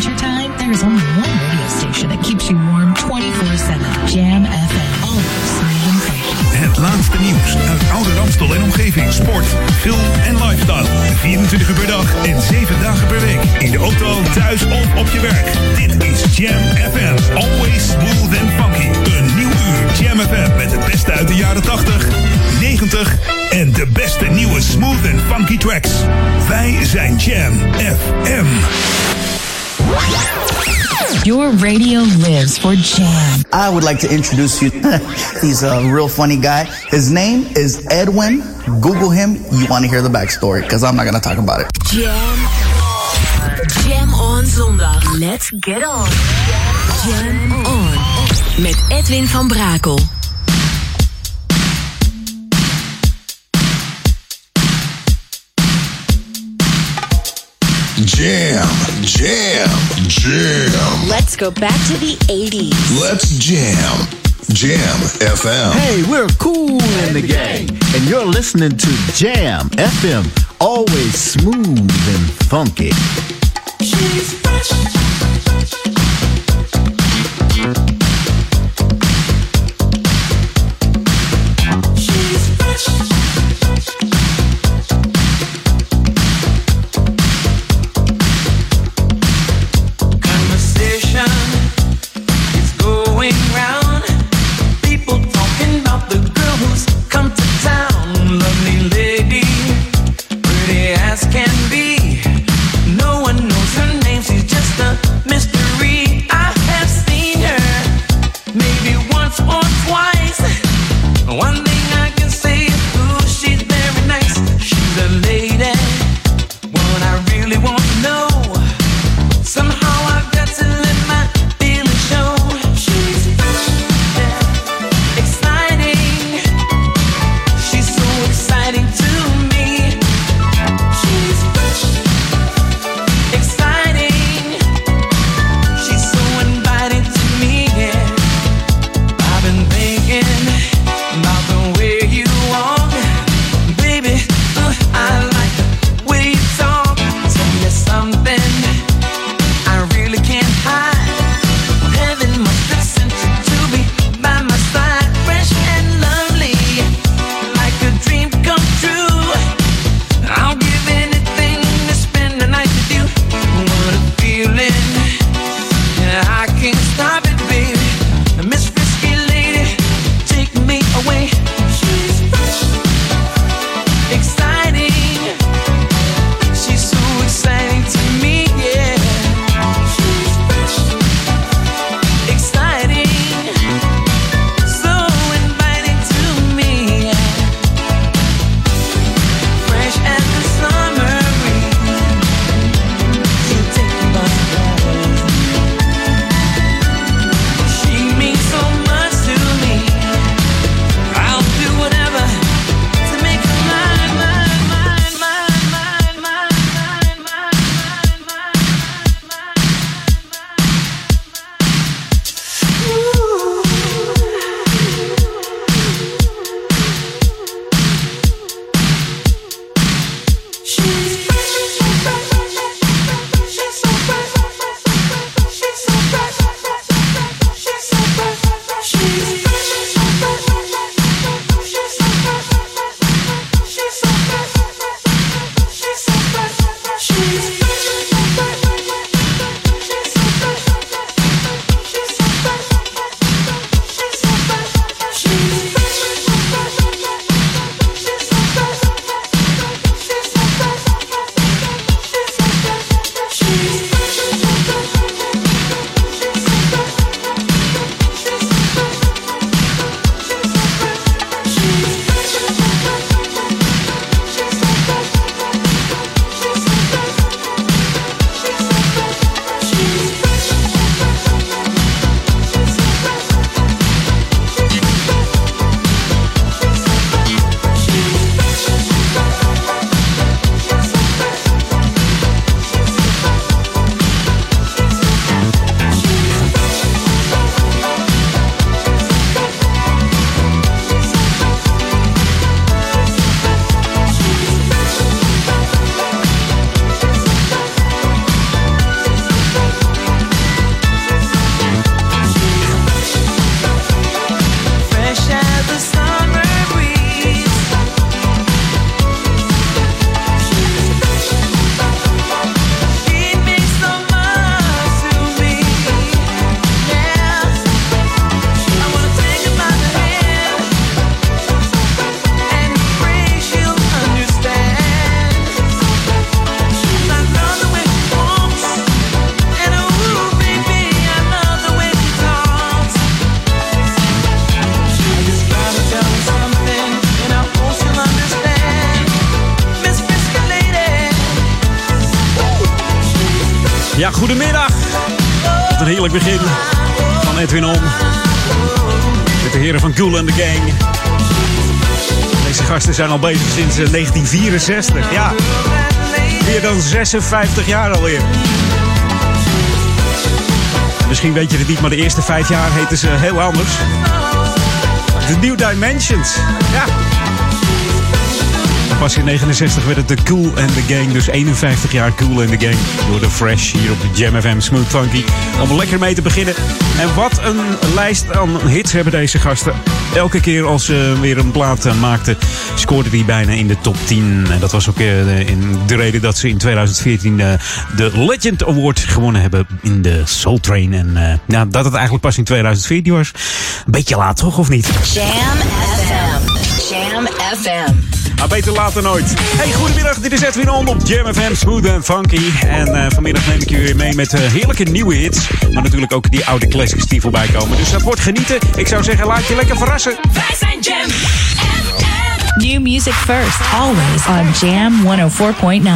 wintertime, there's only one radio station that keeps you warm 24/7. Jam FM. Always new and fresh. Het laatste nieuws uit Ouder Amstel en omgeving. Sport, film en lifestyle. 24 uur per dag en 7 dagen per week. In de auto, thuis of op je werk. Dit is Jam FM. Always smooth and funky. Een nieuw uur Jam FM met het beste uit de jaren 80, 90 en de beste nieuwe smooth en funky tracks. Wij zijn Jam FM. Your radio lives for Jam. I would like to introduce you. He's a real funny guy. His name is Edwin. Google him. You want to hear the backstory because I'm not going to talk about it. Jam on zondag. Let's get on. Jam on. Met Edwin van Brakel. Jam, jam, jam. Let's go back to the 80s. Let's jam. Jam FM. Hey, we're Cool and the Gang, and you're listening to Jam FM. Always smooth and funky. She's fresh. Can be. No one knows her name. She's Ja, goedemiddag. Wat een heerlijk begin van Edwin On. Met de heren van Cool and the Gang. Deze gasten zijn al bezig sinds 1964. Ja, meer dan 56 jaar alweer. Misschien weet je het niet, maar de eerste 5 jaar heten ze heel anders. The New Dimensions. Ja. Pas in 69 werd het de Cool and the Gang. Dus 51 jaar Cool and the Gang. Door de Fresh hier op de Jam FM Smooth Funky. Om lekker mee te beginnen. En wat een lijst aan hits hebben deze gasten. Elke keer als ze weer een plaat maakten, scoorde die bijna in de top 10. En dat was ook de reden dat ze in 2014 de Legend Award gewonnen hebben in de Soul Train. En nou, dat het eigenlijk pas in 2014 was. Een beetje laat, toch? Of niet? Jam FM. Jam FM. Maar beter laat dan nooit. Hey, goedemiddag. Dit is Edwin On op Jam FM, Smooth and Funky. En vanmiddag neem ik jullie mee met heerlijke nieuwe hits. Maar natuurlijk ook die oude classics die voorbij komen. Dus dat wordt genieten. Ik zou zeggen, laat je lekker verrassen. Wij zijn Jam FM. New music first. Always on Jam 104.9.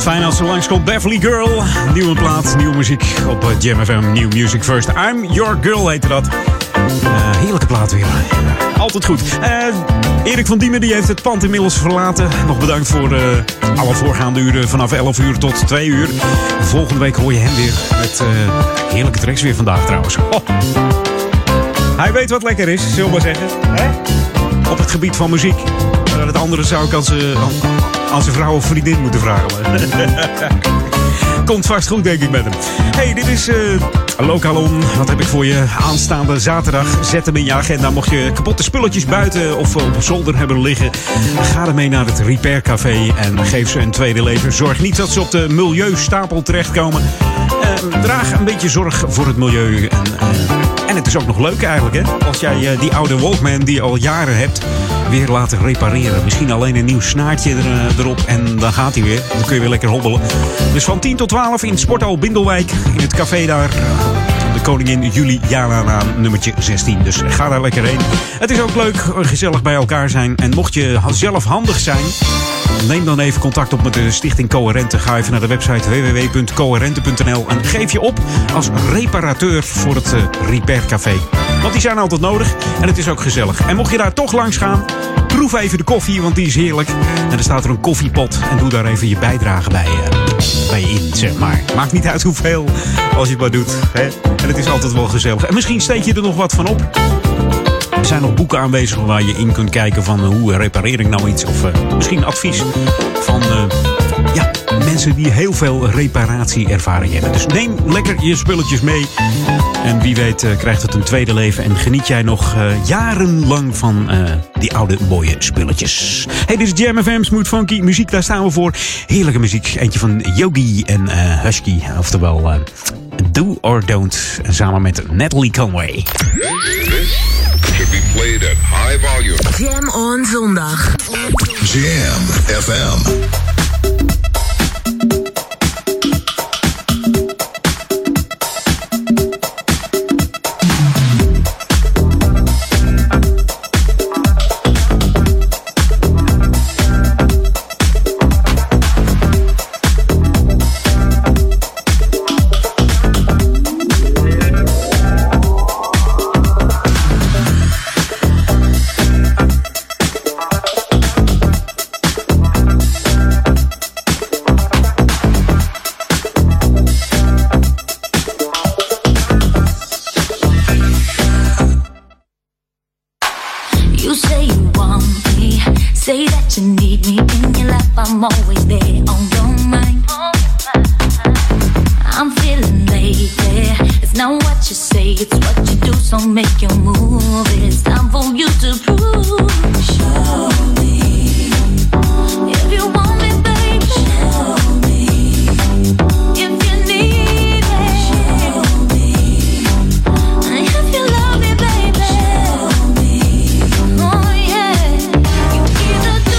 Fijn als ze langskomt. Beverly Girl. Nieuwe plaat, nieuwe muziek op Jam FM. New Music First. I'm Your Girl heette dat. Heerlijke plaat weer. Altijd goed. Erik van Diemen die heeft het pand inmiddels verlaten. Nog bedankt voor alle voorgaande uren. Vanaf 11 uur tot 2 uur. Volgende week hoor je hem weer. Met heerlijke tracks weer vandaag trouwens. Oh. Hij weet wat lekker is, zullen we maar zeggen. Hè? Op het gebied van muziek. maar het andere zou ik aan zijn vrouw of vriendin moeten vragen. Komt vast goed, denk ik, met hem. Hey, dit is Lokalon. Wat heb ik voor je aanstaande zaterdag? Zet hem in je agenda. Mocht je kapotte spulletjes buiten of op zolder hebben liggen, ga ermee naar het Repair Café en geef ze een tweede leven. Zorg niet dat ze op de milieustapel terechtkomen. Draag een beetje zorg voor het milieu. En het is ook nog leuk eigenlijk, hè? Als jij die oude Walkman die je al jaren hebt, weer laten repareren. Misschien alleen een nieuw snaartje erop en dan gaat hij weer. Dan kun je weer lekker hobbelen. Dus van 10 tot 12 in Sporthal Bindelwijk, in het café daar. De Koningin Juliana, nummertje 16. Dus ga daar lekker heen. Het is ook leuk, gezellig bij elkaar zijn. En mocht je zelf handig zijn, neem dan even contact op met de Stichting Coherente. Ga even naar de website www.coherente.nl en geef je op als reparateur voor het Repair Café. Want die zijn altijd nodig en het is ook gezellig. En mocht je daar toch langs gaan, proef even de koffie, want die is heerlijk. En er staat er een koffiepot en doe daar even je bijdrage bij in, zeg maar. Maakt niet uit hoeveel, als je het maar doet. Hè? En het is altijd wel gezellig. En misschien steek je er nog wat van op. Er zijn nog boeken aanwezig waar je in kunt kijken van hoe repareer ik nou iets. Of misschien advies van mensen die heel veel reparatieervaring hebben. Dus neem lekker je spulletjes mee. En wie weet krijgt het een tweede leven. En geniet jij nog jarenlang van die oude mooie spulletjes. Hey, dit is Jam FM, Smooth Funky. Muziek, daar staan we voor. Heerlijke muziek. Eentje van Yogi en Husky. Oftewel Do or Don't. Samen met Natalie Conway. Should be played at high volume. Jam on zondag. Jam FM. I'm always there on your mind. I'm feeling late there. It's not what you say, it's what you do. So make your move. It's time for you to prove. Show me if you want me, baby. Show me if you need it. Show me if you love me, baby. Show me. Oh yeah. You either do.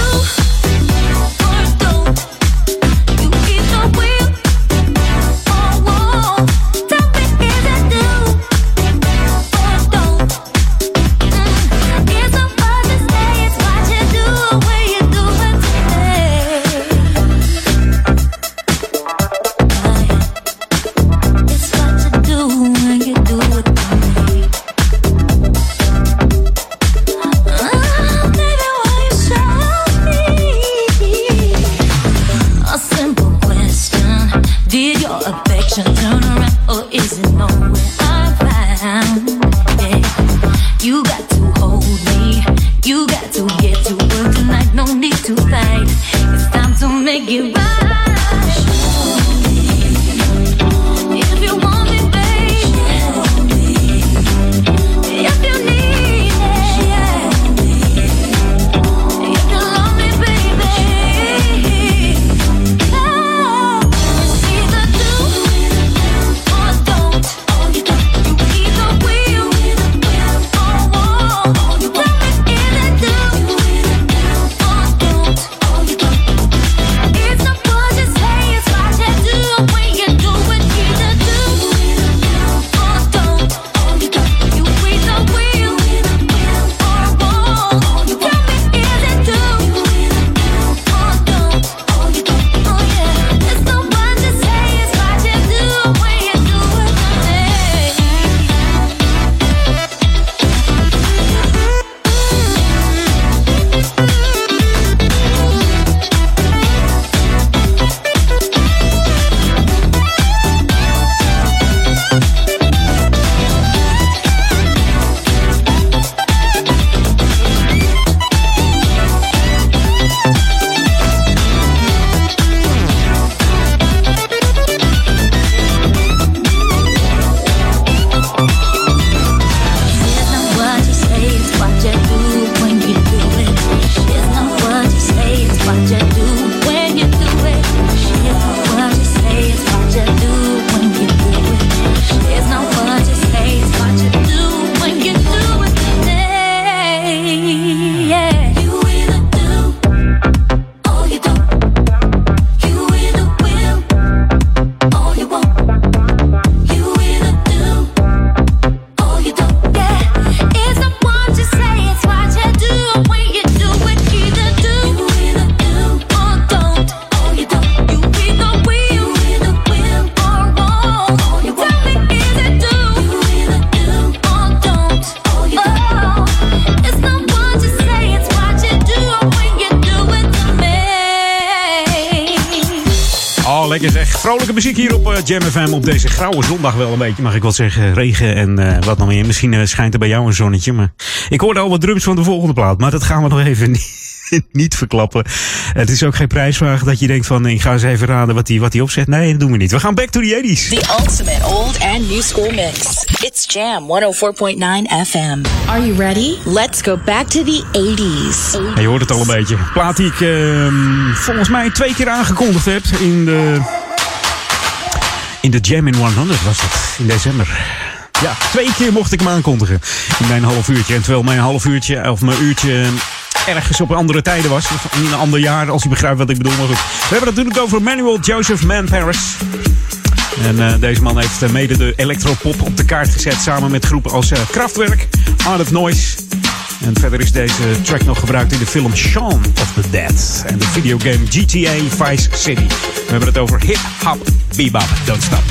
Vrolijke muziek hier op Jam FM op deze grauwe zondag wel een beetje, mag ik wel zeggen. Regen en wat nog meer. Misschien schijnt er bij jou een zonnetje. Maar ik hoorde al wat drums van de volgende plaat. Maar dat gaan we nog even niet verklappen. Het is ook geen prijsvraag dat je denkt van ik ga eens even raden wat die opzet. Nee, dat doen we niet. We gaan back to the 80's. The ultimate old and new school mix. It's Jam 104.9 FM. Are you ready? Let's go back to the 80's. Ja, je hoort het al een beetje. Plaat die ik volgens mij 2 keer aangekondigd heb in de Jam in 100 was het, in december. Ja, 2 keer mocht ik hem aankondigen in mijn half uurtje. En terwijl mijn half uurtje, of mijn uurtje ergens op andere tijden was. In een ander jaar, als je begrijpt wat ik bedoel. Maar goed, we hebben het natuurlijk over Manuel Joseph Man Parrish. En deze man heeft mede de electropop op de kaart gezet. Samen met groepen als Kraftwerk, Art of Noise. En verder is deze track nog gebruikt in de film Shaun of the Dead. En de videogame GTA Vice City. We hebben het over hip hop. Bebop, don't stop.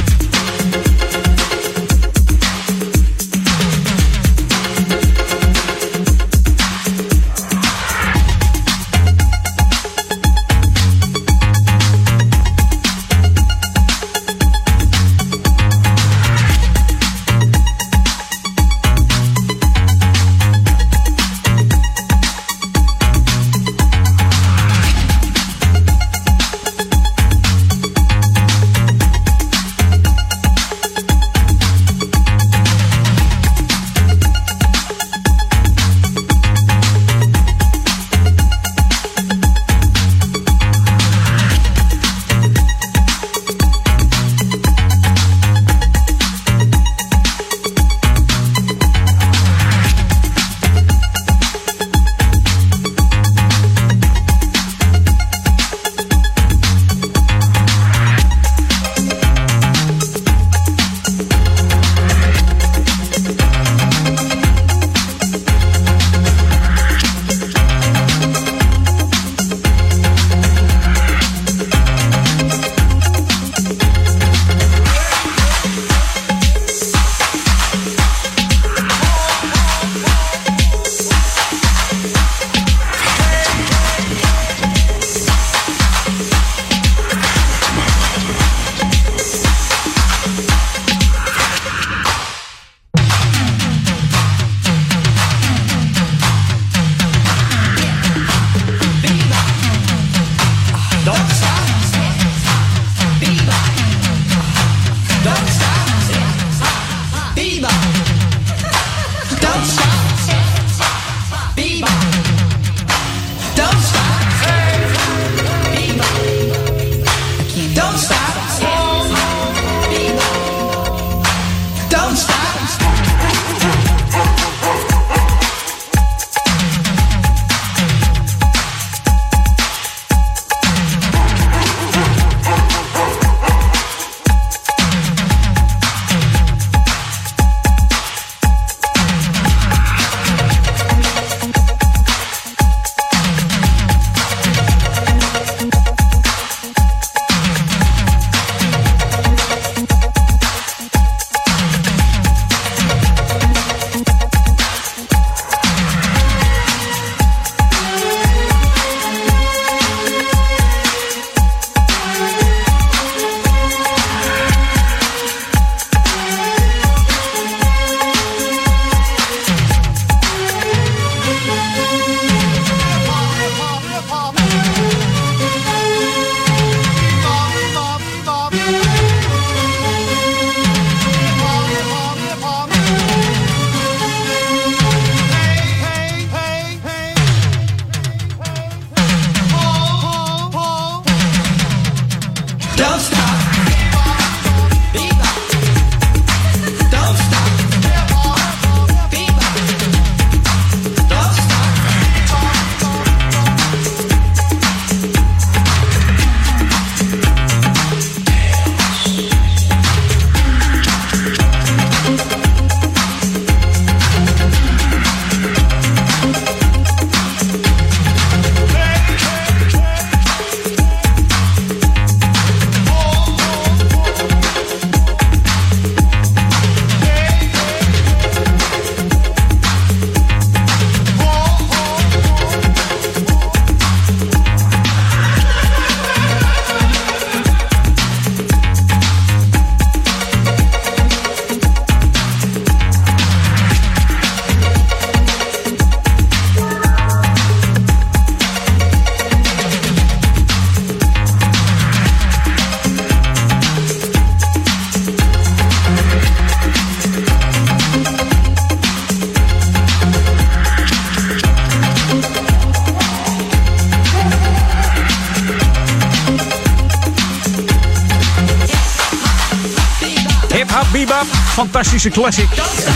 Bebop. Fantastische classic.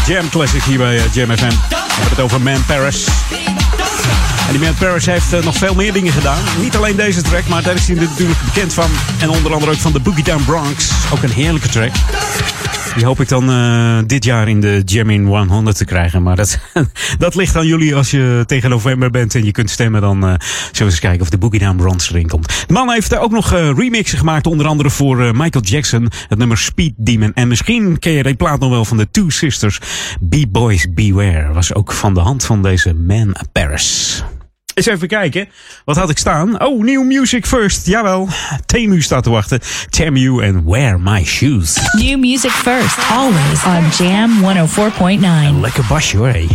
Jam classic hier bij Jam FM. We hebben het over Man Parrish. En die Man Parrish heeft nog veel meer dingen gedaan. Niet alleen deze track, maar daar is hij natuurlijk bekend van. En onder andere ook van de Boogie Down Bronx. Ook een heerlijke track. Die hoop ik dan dit jaar in de Jam in 100 te krijgen. Maar dat ligt aan jullie als je tegen november bent en je kunt stemmen. Dan zullen we eens kijken of de Boogie Down Bronx erin komt. De man heeft daar ook nog remixen gemaakt. Onder andere voor Michael Jackson. Het nummer Speed Demon. En misschien ken je die plaat nog wel van de Two Sisters. B-Boys Beware was ook van de hand van deze Man Parrish. Eens even kijken. Wat had ik staan? Oh, New Music First. Jawel. Temu staat te wachten. Temu en Wear My Shoes. New Music First. Always on Jam 104.9. Een lekker basje hoor, hé.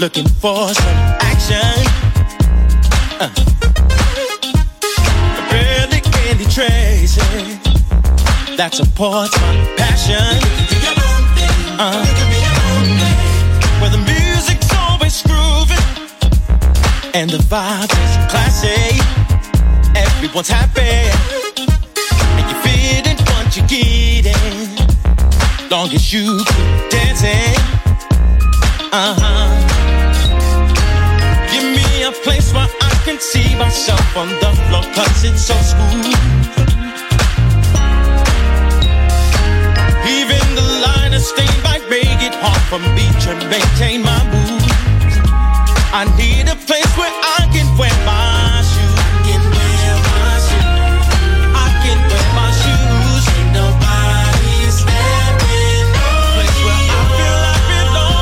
Looking for some action. Barely can be traced. That supports my passion. Where the music's always grooving and the vibe is classy. Everyone's happy and you fit in what you're getting. Long as you keep dancing. Give me a place where I can see myself on the floor, 'cause it's so smooth. Even the line of stain might make it hard for me to maintain my mood. I need a place where I can wear my shoes. I can wear my shoes. I can wear my shoes. Ain't nobody stepping on me. Place where I feel I belong.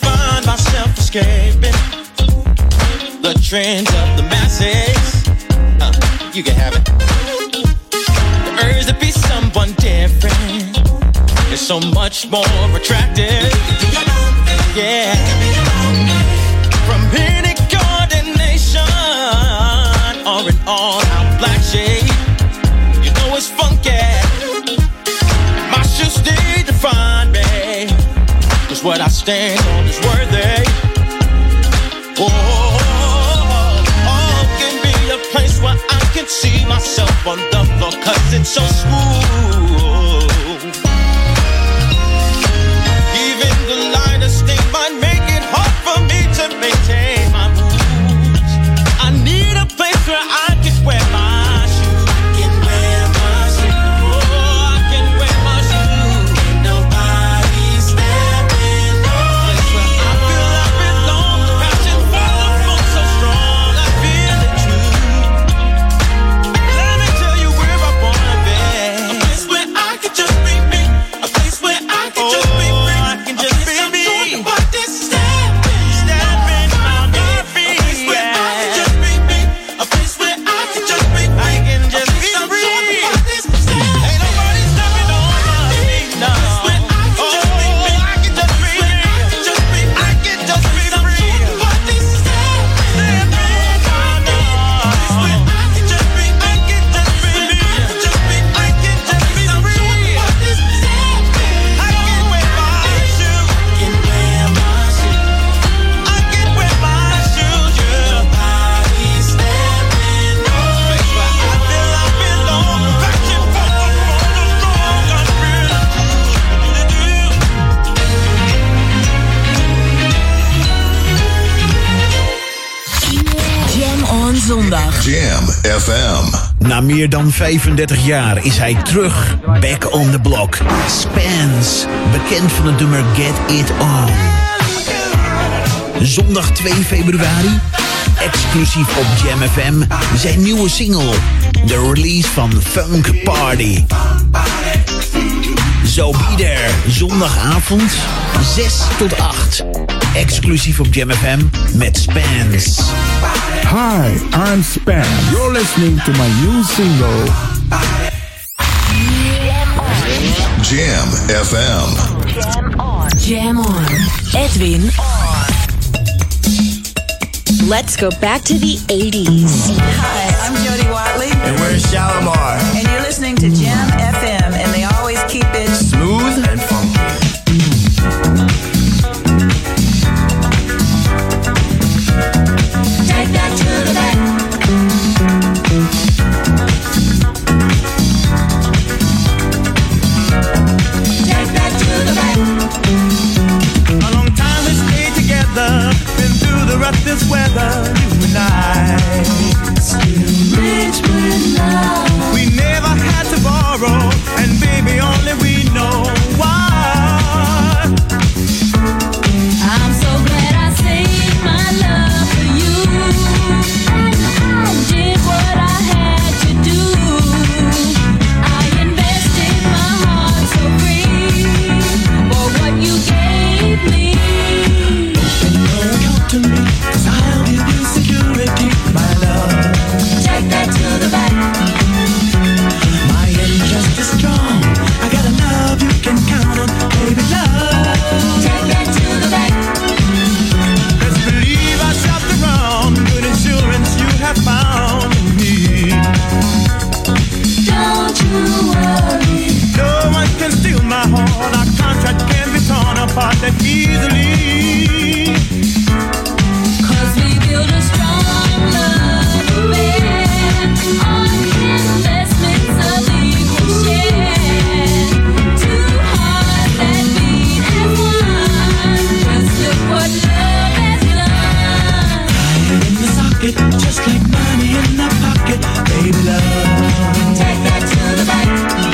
Find myself escaping the trends of the masses. You can have it. The urge to be someone different is so much more attractive. Yeah. From any coordination or an all-out black shade, you know it's funky. And my shoes stay defined, babe. Cause what I stand on is worthy. Oh, give me a place where I can see myself on the floor, 'cause it's so smooth. Even the lightest thing might make it hard for me to maintain my moods. I need a place where I can wear my shoes. I can wear my shoes. Oh, I can wear my shoes. Ain't nobody's there. Jam FM. Na meer dan 35 jaar is hij terug. Back on the block. Spence, bekend van het nummer Get It On. Zondag 2 februari, exclusief op Jam FM, zijn nieuwe single. De release van Funk Party. Zo be there, zondagavond, 6 tot 8. Exclusief op Jam FM met Spence. Hi, I'm Spence. You're listening to my new single. Jam FM. Jam on. Jam on. Edwin on. Let's go back to the 80s. Hi, I'm Jody Watley. And we're Shalimar. And you're listening to Jam FM, and they always keep it smooth and funky. This weather, you and I, still rich with love. We never had to borrow, and baby, only we know why. I'm so glad I saved my love for you, and I did what I had to do. I invested my heart so free for what you gave me. Don't come to me. That easily, 'cause we build a strong love band on investments of equal share. Two hearts that beat as one. Just look what love has done. Lying in the socket, just like money in the pocket, baby love. Take that to the bank.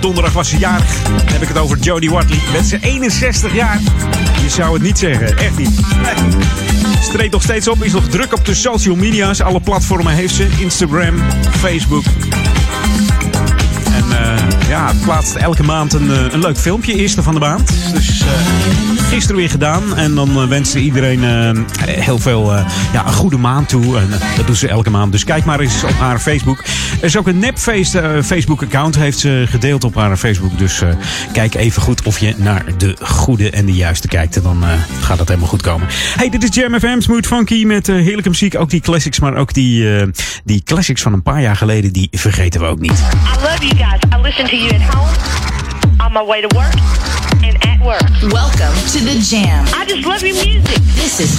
Donderdag was ze jarig. Dan heb ik het over Jody Watley. Met zijn 61 jaar. Je zou het niet zeggen. Echt niet. treedt nog steeds op, is nog druk op de social media's. Alle platformen heeft ze, Instagram, Facebook. En ja, plaatst elke maand een leuk filmpje, eerste van de maand. Dus gisteren weer gedaan. En dan wensen iedereen heel veel een goede maand toe. En dat doen ze elke maand. Dus kijk maar eens op haar Facebook. Er is ook een nep Facebook-account, heeft ze gedeeld op haar Facebook. Dus kijk even goed of je naar de goede en de juiste kijkt. En dan gaat dat helemaal goed komen. Hey, dit is Jam FM, Smooth Funky met heerlijke muziek. Ook die classics, maar ook die classics van een paar jaar geleden, die vergeten we ook niet. I love you guys. I listen to you at home, on my way to work, and at work. Welcome to the Jam. I just love your music. This is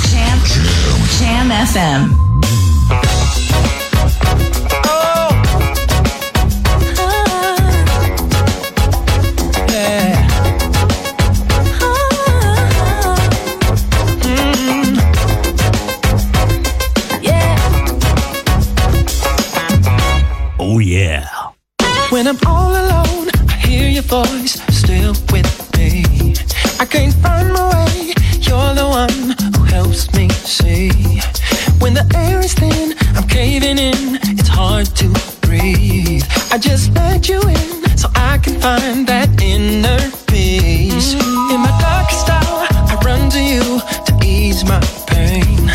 Jam FM. Oh yeah. When I'm all alone, I hear your voice still with me. I can't find my way, you're the one who helps me see. When the air is thin, I'm caving in, it's hard to breathe. I just let you in, so I can find that inner peace. In my darkest hour, I run to you to ease my pain.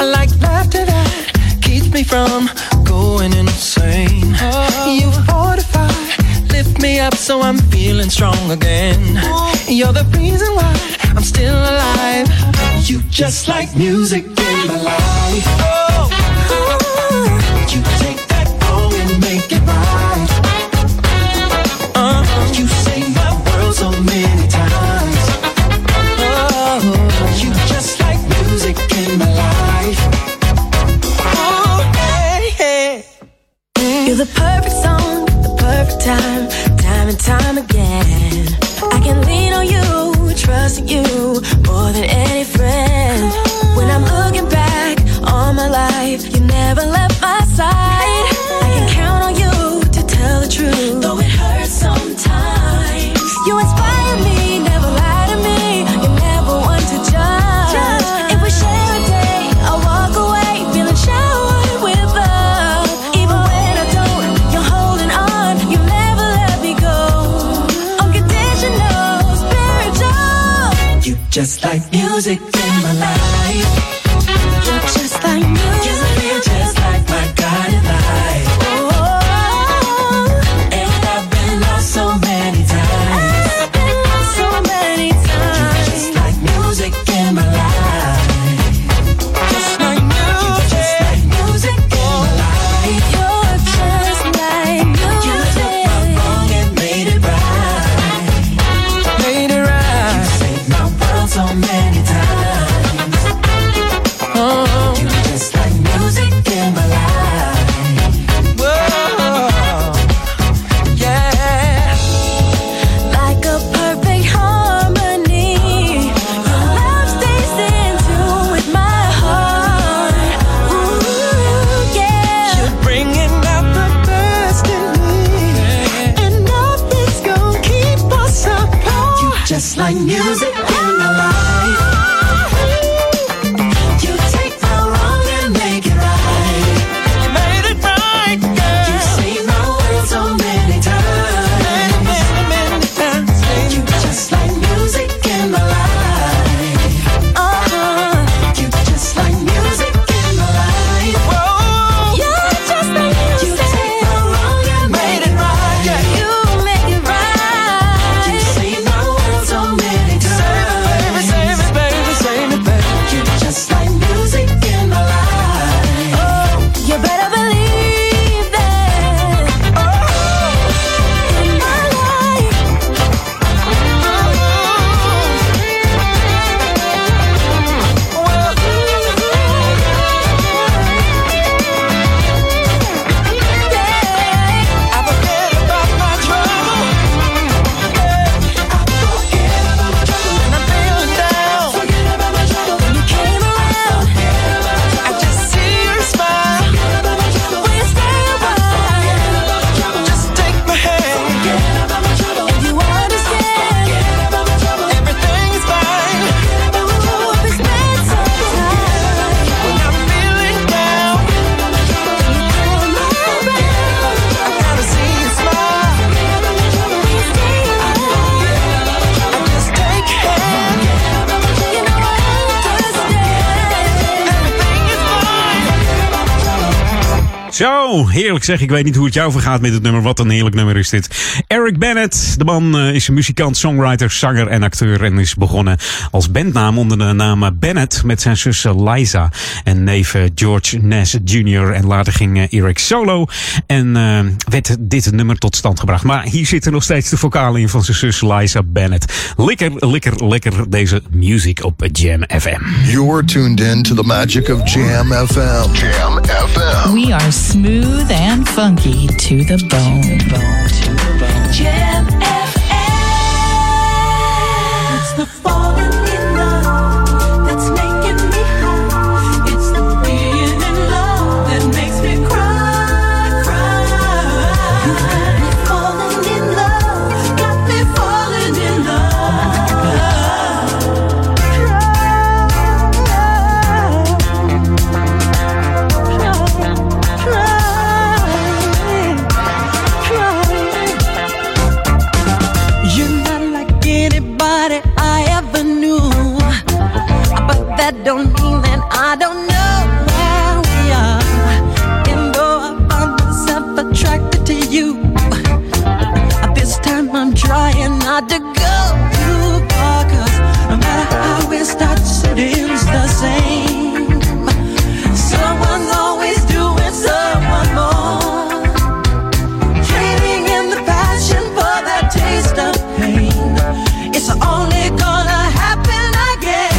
I like laughter that keeps me from going insane. Oh. You fortify, lift me up so I'm feeling strong again. Oh. You're the reason why I'm still alive. You just like music in my life. Oh. Oh. You take that wrong and make it right. You saved my world so many times. Oh. You just like music in my life. You're the perfect song, the perfect time, time and time again. I can lean on you, trust you, more than any friend. When I'm looking back on my life, you never left my side. I can count on you to tell the truth, though it hurts sometimes. You inspire me, never lie to me, you're never one to judge. If we share a day, I'll walk away feeling showered with love. Just like music in my life. You're just like music. You're just like my God in life. Zo, heerlijk zeg. Ik weet niet hoe het jou vergaat met het nummer. Wat een heerlijk nummer is dit. Eric Bennett, de man is een muzikant, songwriter, zanger en acteur. En is begonnen als bandnaam onder de naam Bennett met zijn zus Liza. En neef George Ness Jr. En later ging Eric solo. En werd dit nummer tot stand gebracht. Maar hier zitten nog steeds de vocalen in van zijn zus Liza Bennett. Lekker deze music op Jam FM. You're tuned in to the magic of Jam FM. Jam FM. We are smooth and funky to the bone. Jam FM. It's the falling in love that's making me high. It's the being in love that makes me cry. You got me falling in love, got me falling in love. That don't mean that I don't know where we are. And though I found myself attracted to you, this time I'm trying not to go too far, 'cause no matter how it starts, it ends the same. Someone's always doing someone more, trading in the passion for that taste of pain. It's only gonna happen again.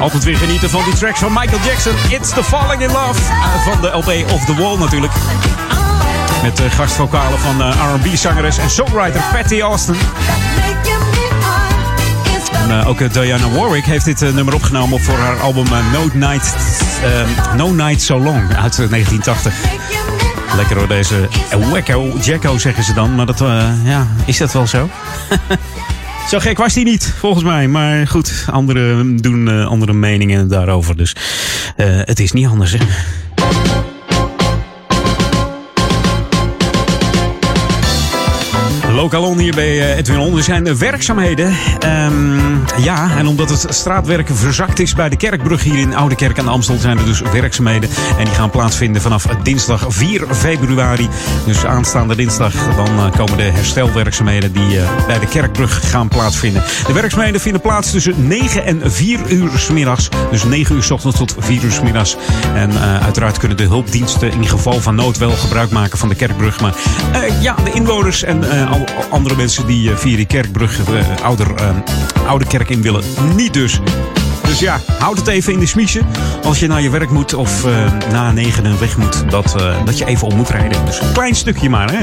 Altijd weer genieten van die tracks van Michael Jackson. It's the Falling in Love. Van de LP Off the Wall natuurlijk. Met de gastvocalen van R&B-zangeres en songwriter Patty Austin. En ook Diana Warwick heeft dit nummer opgenomen voor haar album No Night So Long uit 1980. Lekker hoor, deze Wacko Jacko zeggen ze dan. Maar dat, is dat wel zo? Zo gek was die niet, volgens mij. Maar goed, anderen doen andere meningen daarover. Dus het is niet anders, hè. Lokalon hier bij Edwin On. Er zijn werkzaamheden. En omdat het straatwerk verzakt is bij de kerkbrug hier in Ouderkerk aan de Amstel, zijn er dus werkzaamheden. En die gaan plaatsvinden vanaf dinsdag 4 februari. Dus aanstaande dinsdag dan komen de herstelwerkzaamheden die bij de kerkbrug gaan plaatsvinden. De werkzaamheden vinden plaats tussen 9 en 4 uur 's middags. Dus 9 uur 's ochtends tot 4 uur 's middags. En uiteraard kunnen de hulpdiensten in geval van nood wel gebruik maken van de kerkbrug. Maar de inwoners en andere mensen die via die kerkbrug Ouderkerk in willen, niet dus. Dus ja, houd het even in de smiesje. Als je naar je werk moet of na 9 weg moet, dat je even om moet rijden. Dus een klein stukje maar. Hè?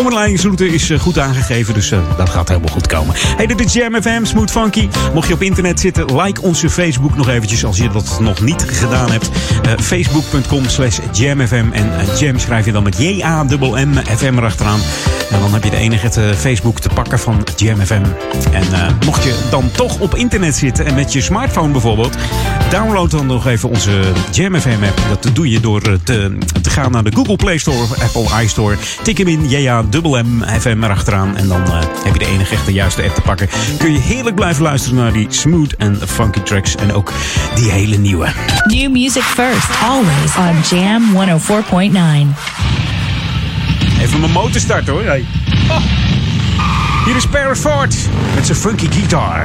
Omleidingsroute is goed aangegeven, dus dat gaat helemaal goed komen. Hey, dit is Jam FM, Smooth Funky. Mocht je op internet zitten, like onze Facebook nog eventjes als je dat nog niet gedaan hebt. Facebook.com/JamFM. En Jam schrijf je dan met JAMM FM erachteraan. En dan heb je de enige Facebook te pakken van Jam FM. En mocht je dan toch op internet zitten en met je smartphone bijvoorbeeld, download dan nog even onze Jam FM app. Dat doe je door te gaan naar de Google Play Store of Apple iStore. Tik hem in, JAMM FM erachteraan. En dan heb je de enige juiste app te pakken. Kun je heerlijk blijven luisteren naar die smooth en funky tracks. En ook die hele nieuwe. New music first, always on Jam 104.9. Even mijn motor starten hoor. Hey. Oh. Hier is Paris Ford met zijn funky guitar.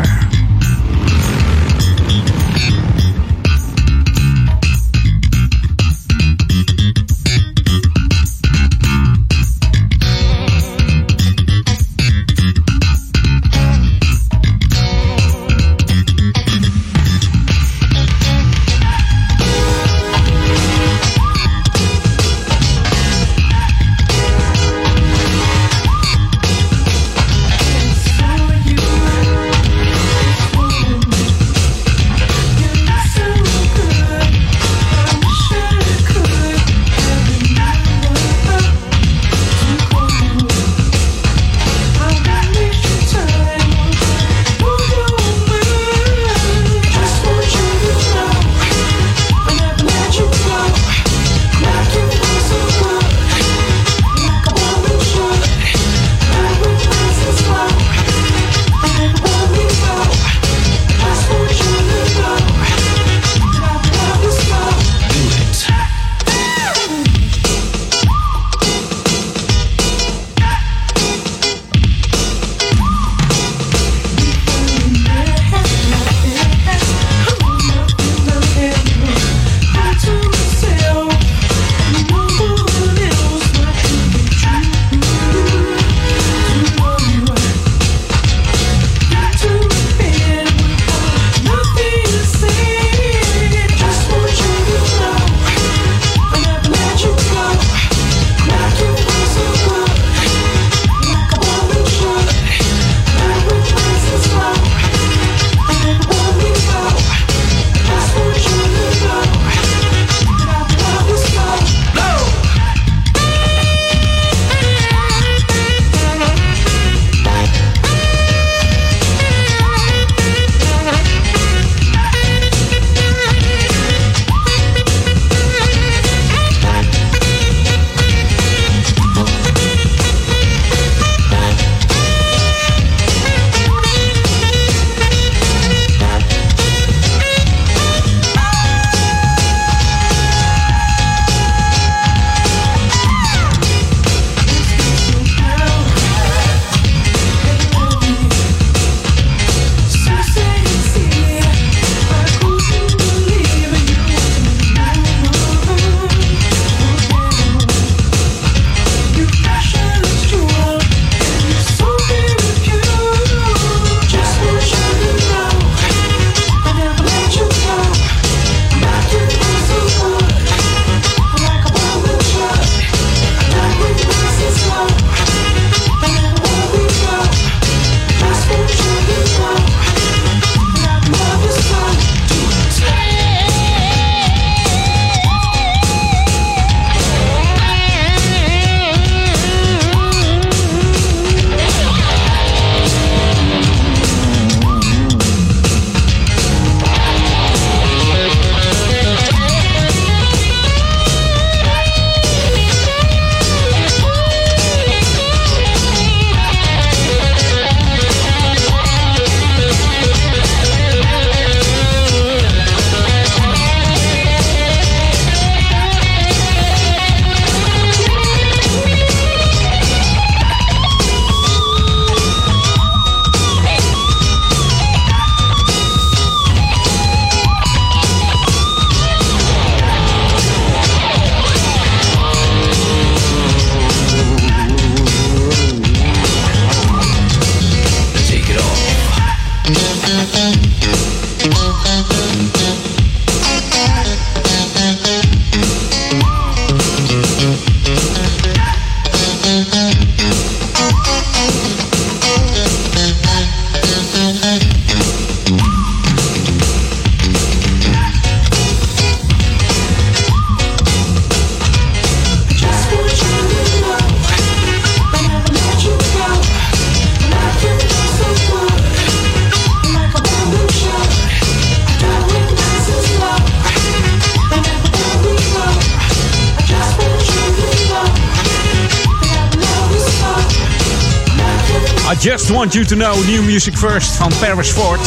I Just Want You To Know, New Music First van Paris Ford.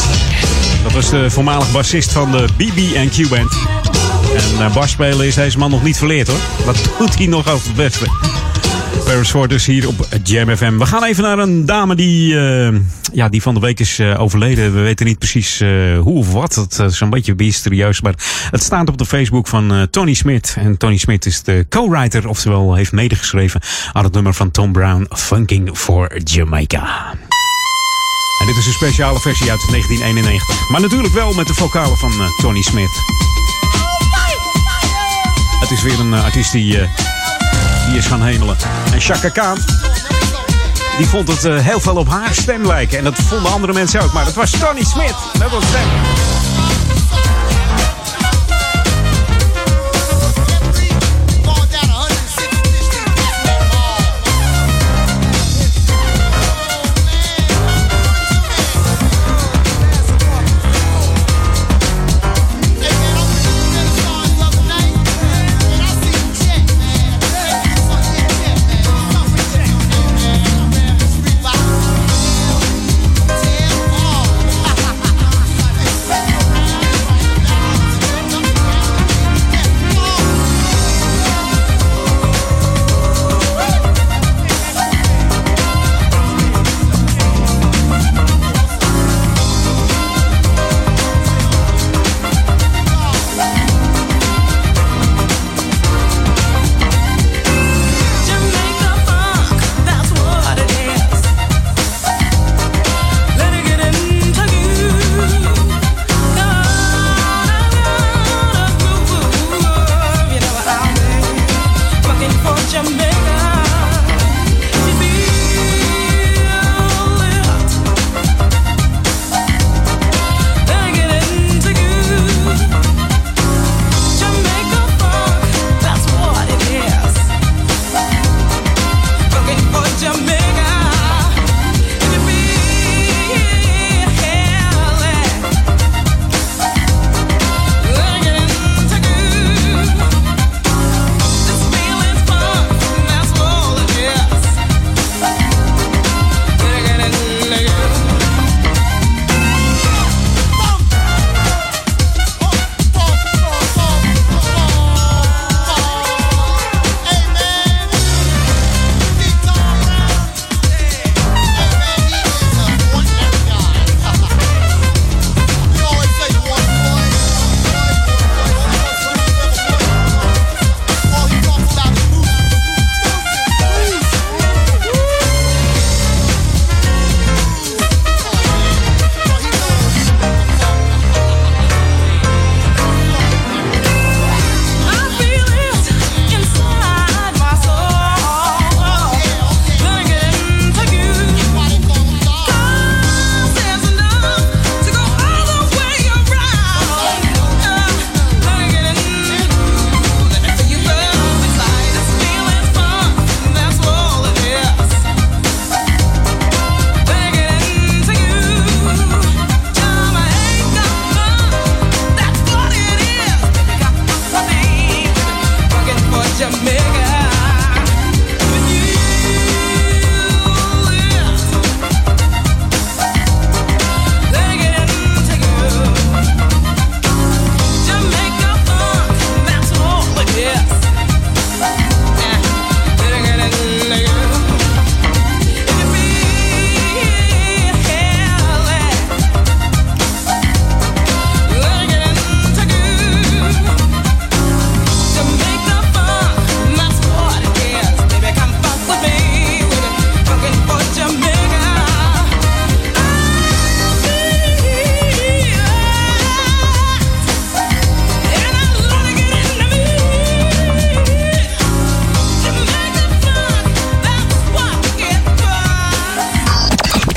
Dat was de voormalig bassist van de BB&Q Band. En bas spelen is deze man nog niet verleerd hoor. Dat doet hij nog over het beste. Paris Ford dus hier op Jam FM. We gaan even naar een dame die van de week is overleden. We weten niet precies hoe of wat. Dat is een beetje mysterieus. Maar het staat op de Facebook van Tony Smit. En Tony Smit is de co-writer. Oftewel heeft medegeschreven aan het nummer van Tom Brown. Funking for Jamaica. En dit is een speciale versie uit 1991. Maar natuurlijk wel met de vocalen van Tony Smit. Het is weer een artiest die is gaan hemelen. En Chaka Khan, die vond het heel veel op haar stem lijken. En dat vonden andere mensen ook. Maar dat was Tony Smit met haar stem.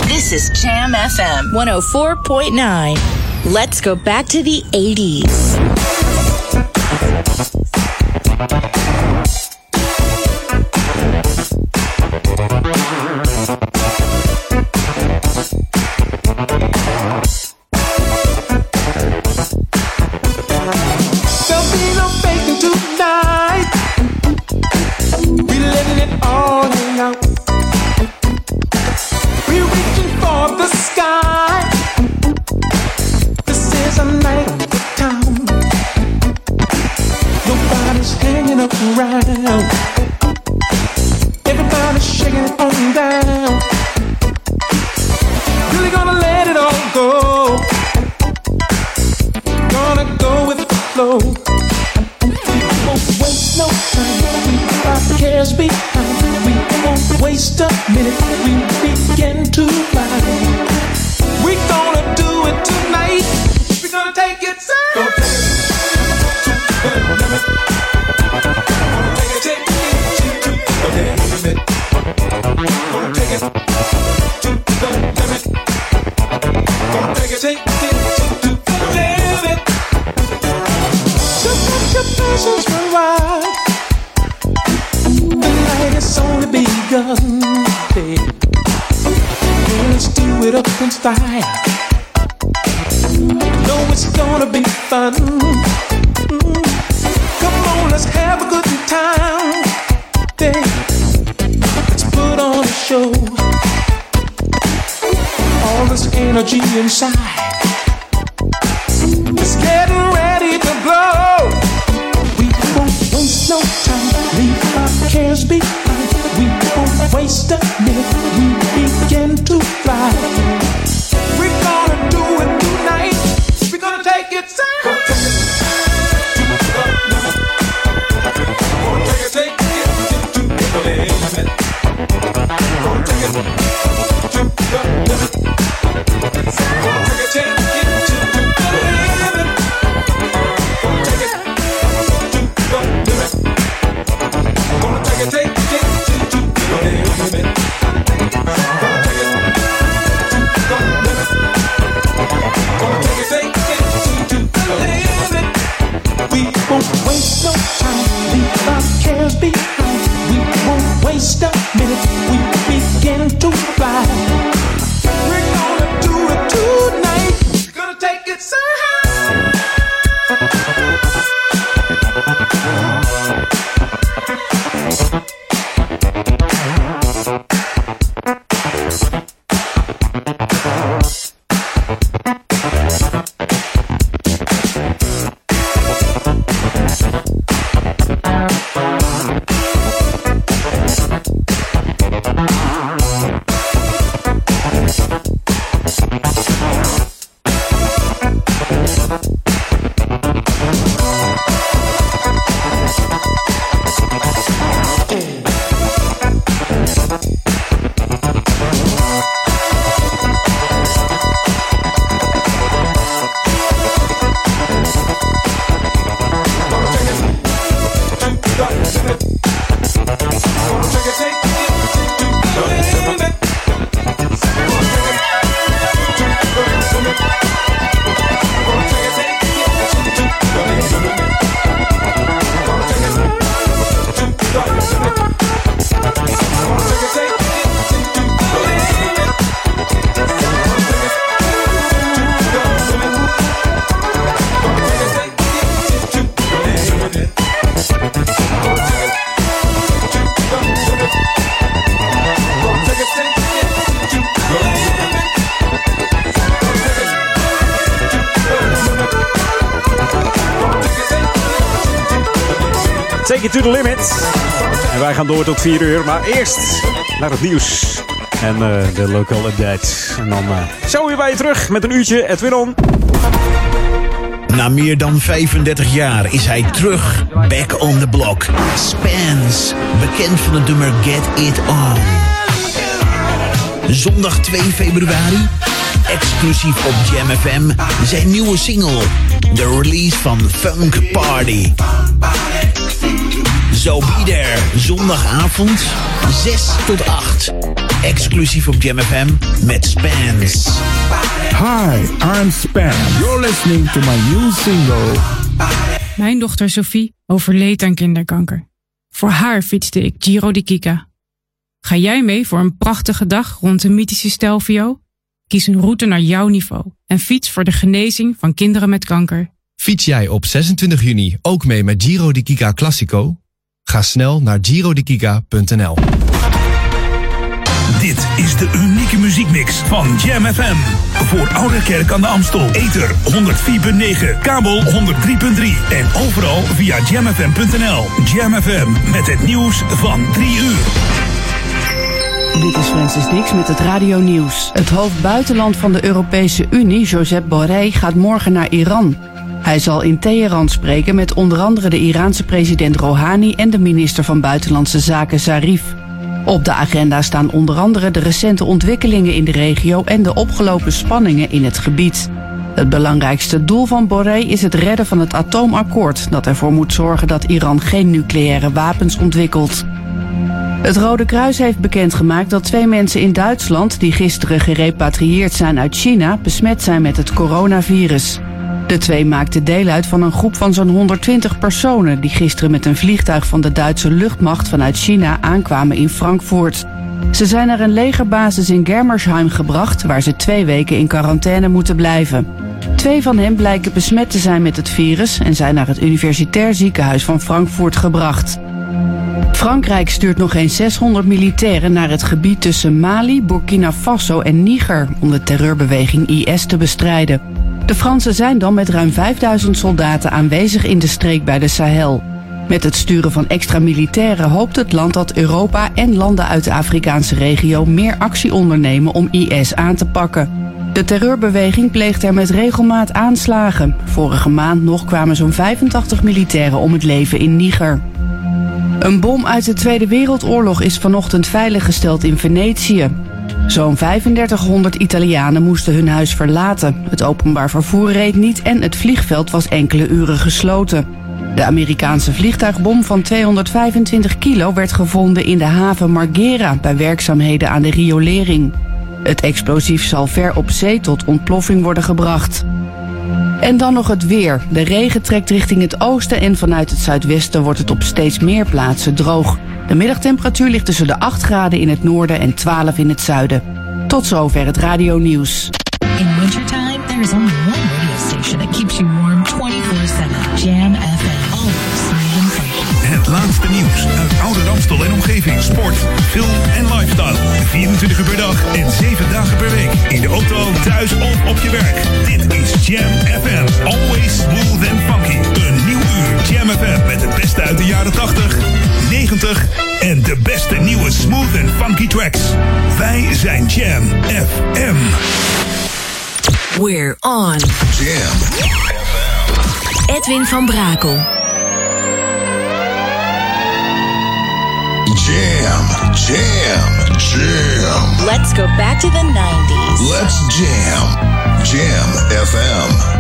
This is Jam FM 104.9. Let's go back to the 80s. We down. Really gonna let it all go. Gonna go with the flow. We won't waste no time. We put our cares behind. We won't waste a minute. We begin to ride. We're gonna do it tonight. We're gonna take it serious. Style. Know it's gonna be fun. Come on, let's have a good time. Yeah. Let's put on a show. All this energy inside. It's getting ready to blow. We won't waste no time. Leave our cares behind. We won't waste a minute. We begin to fly. To the limit. En wij gaan door tot 4 uur, maar eerst naar het nieuws en de local updates. En dan zo weer bij je terug met een uurtje Edwin On. Na meer dan 35 jaar is hij terug, back on the block. Spence, bekend van het nummer Get It On. Zondag 2 februari, exclusief op Jam FM, zijn nieuwe single. De release van Funk Party. So be there, zondagavond, 6 tot 8. Exclusief op Jam FM met Spence. Hi, I'm Spence. You're listening to my new single. Mijn dochter Sophie overleed aan kinderkanker. Voor haar fietste ik Giro di Kika. Ga jij mee voor een prachtige dag rond de mythische Stelvio? Kies een route naar jouw niveau en fiets voor de genezing van kinderen met kanker. Fiets jij op 26 juni ook mee met Giro di Kika Classico? Ga snel naar girodikika.nl. Dit is de unieke muziekmix van Jam FM. Voor Ouderkerk aan de Amstel. Ether 104.9, kabel 103.3. En overal via jamfm.nl. Jam FM met het nieuws van 3 uur. Dit is Francis Dix met het Radio Nieuws. Het hoofd buitenland van de Europese Unie, Josep Borrell, gaat morgen naar Iran. Hij zal in Teheran spreken met onder andere de Iraanse president Rouhani en de minister van Buitenlandse Zaken Zarif. Op de agenda staan onder andere de recente ontwikkelingen in de regio en de opgelopen spanningen in het gebied. Het belangrijkste doel van Borrell is het redden van het atoomakkoord, dat ervoor moet zorgen dat Iran geen nucleaire wapens ontwikkelt. Het Rode Kruis heeft bekendgemaakt dat 2 mensen in Duitsland die gisteren gerepatrieerd zijn uit China besmet zijn met het coronavirus. De 2 maakten deel uit van een groep van zo'n 120 personen die gisteren met een vliegtuig van de Duitse luchtmacht vanuit China aankwamen in Frankfurt. Ze zijn naar een legerbasis in Germersheim gebracht, waar ze 2 weken in quarantaine moeten blijven. 2 van hen blijken besmet te zijn met het virus en zijn naar het Universitair Ziekenhuis van Frankfurt gebracht. Frankrijk stuurt nog eens 600 militairen naar het gebied tussen Mali, Burkina Faso en Niger om de terreurbeweging IS te bestrijden. De Fransen zijn dan met ruim 5000 soldaten aanwezig in de streek bij de Sahel. Met het sturen van extra militairen hoopt het land dat Europa en landen uit de Afrikaanse regio meer actie ondernemen om IS aan te pakken. De terreurbeweging pleegt er met regelmaat aanslagen. Vorige maand nog kwamen zo'n 85 militairen om het leven in Niger. Een bom uit de Tweede Wereldoorlog is vanochtend veiliggesteld in Venetië. Zo'n 3500 Italianen moesten hun huis verlaten. Het openbaar vervoer reed niet en het vliegveld was enkele uren gesloten. De Amerikaanse vliegtuigbom van 225 kilo werd gevonden in de haven Marghera bij werkzaamheden aan de riolering. Het explosief zal ver op zee tot ontploffing worden gebracht. En dan nog het weer. De regen trekt richting het oosten en vanuit het zuidwesten wordt het op steeds meer plaatsen droog. De middagtemperatuur ligt tussen de 8 graden in het noorden en 12 in het zuiden. Tot zover het Radio Nieuws. In wintertime there is only one radio station that keeps you warm 24/7. Jam FM. Het laatste nieuws uit Ouder-Amstel en omgeving, sport, film en lifestyle. 24 uur per dag en 7 dagen per week. In de auto, thuis of op je werk. Dit is Jam FM. Always smooth and funky. Een nieuw uur Jam FM met het beste uit de jaren 80, 90 en de beste nieuwe smooth en funky tracks. Wij zijn Jam FM. We're on Jam FM. Edwin van Brakel. Jam, jam, jam. Let's go back to the 90s. Let's jam. Jam FM.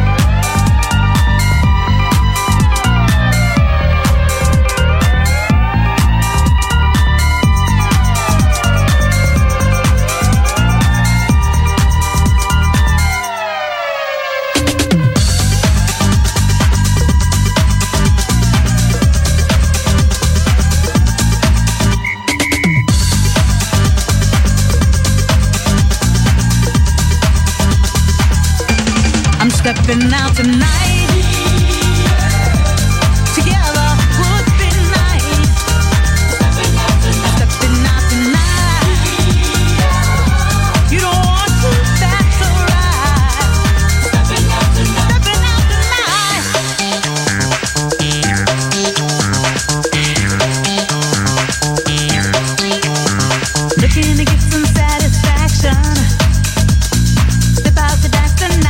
Stepping out tonight, together would be nice. Stepping out tonight, you don't want to, that's alright. Stepping out tonight, looking to get some satisfaction. Step out to dance tonight.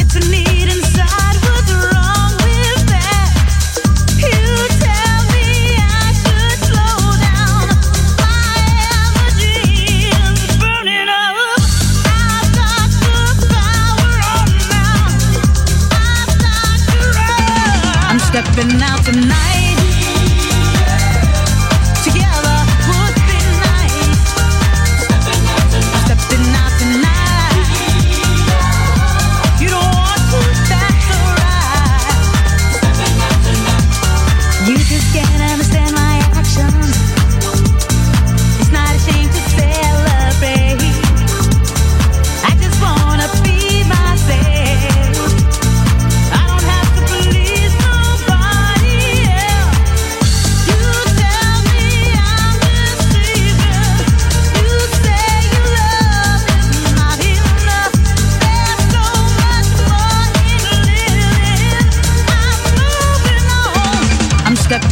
It's a need inside, what's wrong with that? You tell me I should slow down. My energy is burning up. I've got the power on now. I've got to run. I'm stepping out tonight. Yeah.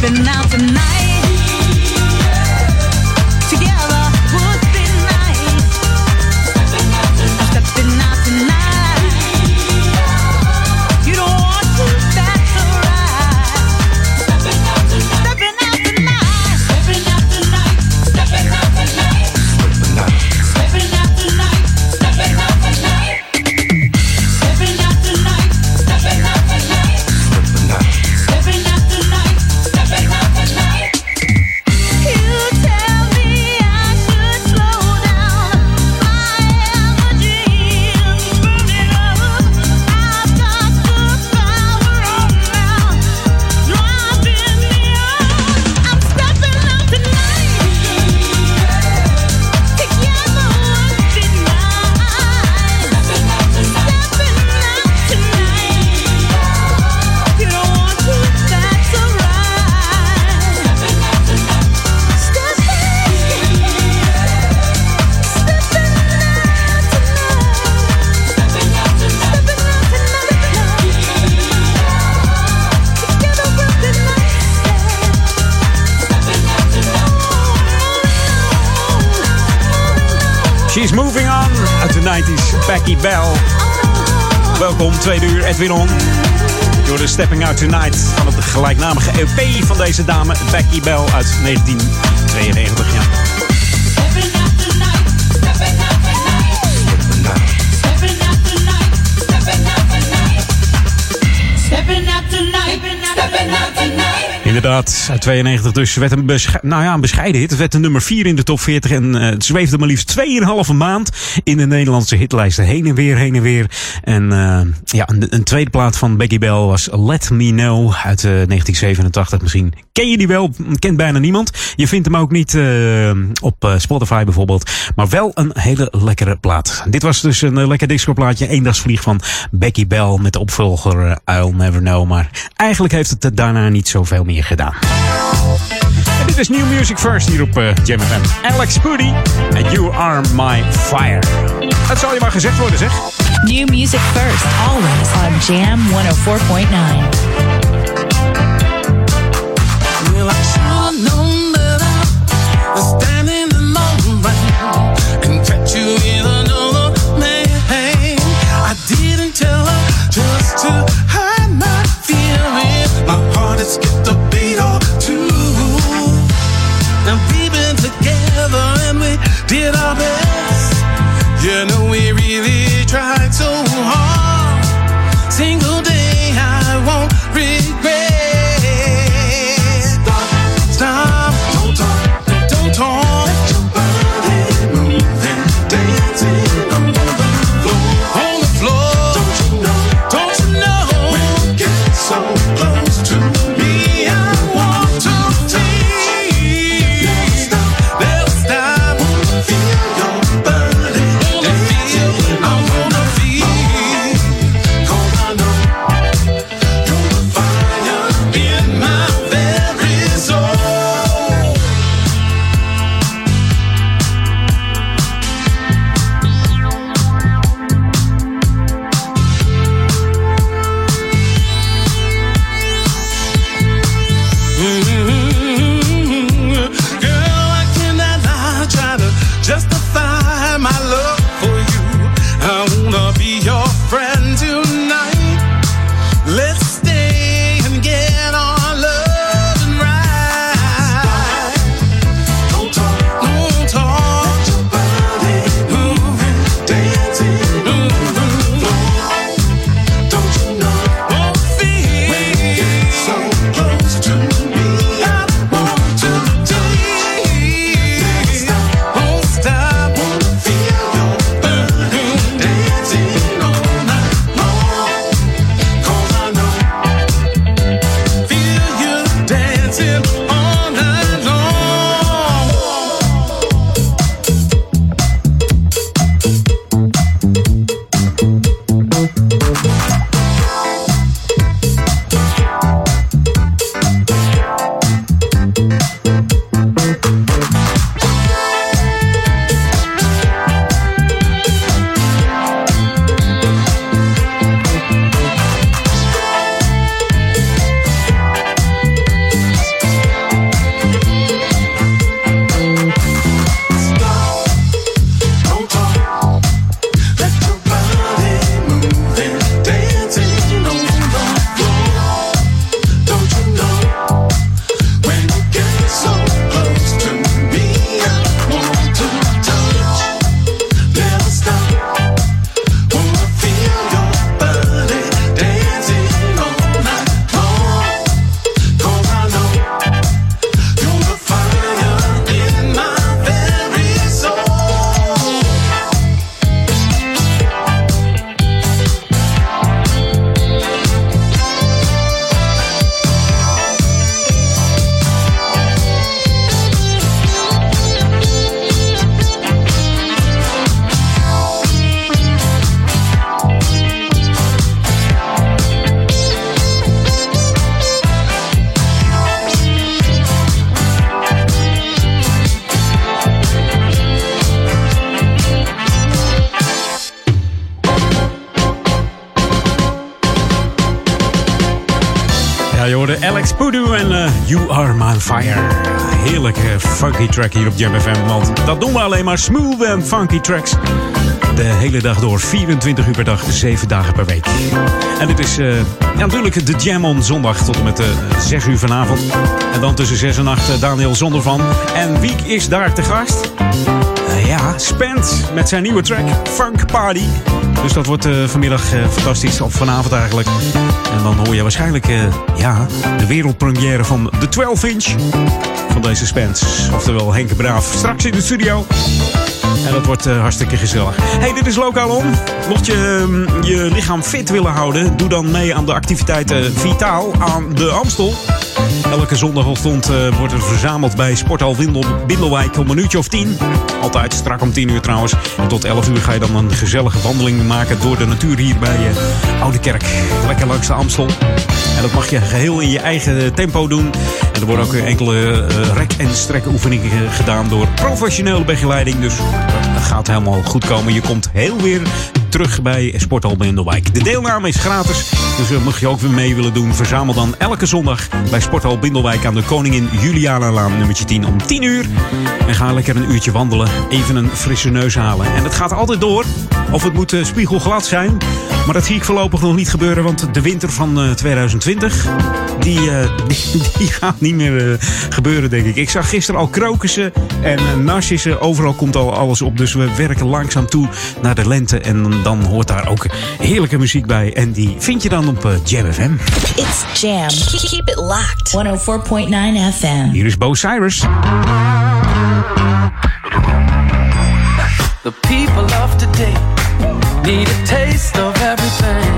been out tonight. Together would be nice. Stepping out tonight. You don't want to, that's alright. Stepping out tonight. Stepping out tonight. Stepping out tonight. Stepping out tonight. Stepping out tonight. Stepping out tonight. Stepping out tonight. Stepping out tonight. Stepping out tonight. She's Moving On uit de 90s, Becky Bell. Welkom, tweede uur, Edwin On. Door de Stepping Out Tonight van het gelijknamige EP van deze dame, Becky Bell uit 1992. Ja. Inderdaad, uit 92 dus. Werd een bescheiden hit. Het werd de nummer 4 in de top 40. En het zweefde maar liefst 2,5 maand in de Nederlandse hitlijsten. Heen en weer. En een tweede plaat van Becky Bell was Let Me Know uit 1987. Misschien ken je die wel. Kent bijna niemand. Je vindt hem ook niet op Spotify bijvoorbeeld. Maar wel een hele lekkere plaat. Dit was dus een lekker discoplaatje. Eendagsvlieg van Becky Bell met de opvolger I'll Never Know. Maar eigenlijk heeft het daarna niet zoveel meer gedaan. En dit is New Music First hier op Jam FM. Alex Pudi en You Are My Fire. Dat zal je maar gezegd worden, zeg. New Music First, always on Jam 104.9. Did our best, you know we really tried so hard. Single day I won't. je hoorde Alex Poedu en You Are My Fire. Heerlijke funky track hier op Jam FM. Want dat doen we alleen maar, smooth en funky tracks. De hele dag door, 24 uur per dag, 7 dagen per week. En dit is natuurlijk de Jam on zondag tot en met 6 uur vanavond. En dan tussen 6 en 8 Daniel Zondervan. En wie is daar te gast? Ja, Spence met zijn nieuwe track, Funk Party. Dus dat wordt vanmiddag fantastisch, of vanavond eigenlijk. En dan hoor je waarschijnlijk de wereldpremière van de 12-inch van deze Spence. Oftewel Henk Braaf, straks in de studio. En dat wordt hartstikke gezellig. Hey, dit is Lokaal On. Mocht je je lichaam fit willen houden, doe dan mee aan de activiteiten Vitaal aan de Amstel. Elke zondagochtend wordt er verzameld bij Sporthal Bindelwijk om 10:00. Altijd strak om 10:00 trouwens. En tot 11:00 ga je dan een gezellige wandeling maken door de natuur hier bij Ouderkerk. Lekker langs de Amstel. En dat mag je geheel in je eigen tempo doen. En er worden ook enkele rek- en strekoefeningen gedaan door professionele begeleiding. Dus dat gaat helemaal goed komen. Je komt heel weer terug bij Sporthal Bindelwijk. De deelname is gratis, dus mocht je ook weer mee willen doen, verzamel dan elke zondag bij Sporthal Bindelwijk aan de Koningin Julianalaan nummertje 10 om 10:00. En ga lekker een uurtje wandelen, even een frisse neus halen. En het gaat altijd door, of het moet spiegelglad zijn. Maar dat zie ik voorlopig nog niet gebeuren, want de winter van 2020, die gaat niet meer gebeuren, denk ik. Ik zag gisteren al krokussen en narcissen, overal komt al alles op. Dus we werken langzaam toe naar de lente en dan hoort daar ook heerlijke muziek bij. En die vind je dan op Jam FM. It's Jam. Keep it locked. 104.9 FM. Hier is Bo Cyrus. The people of today need a taste of everything.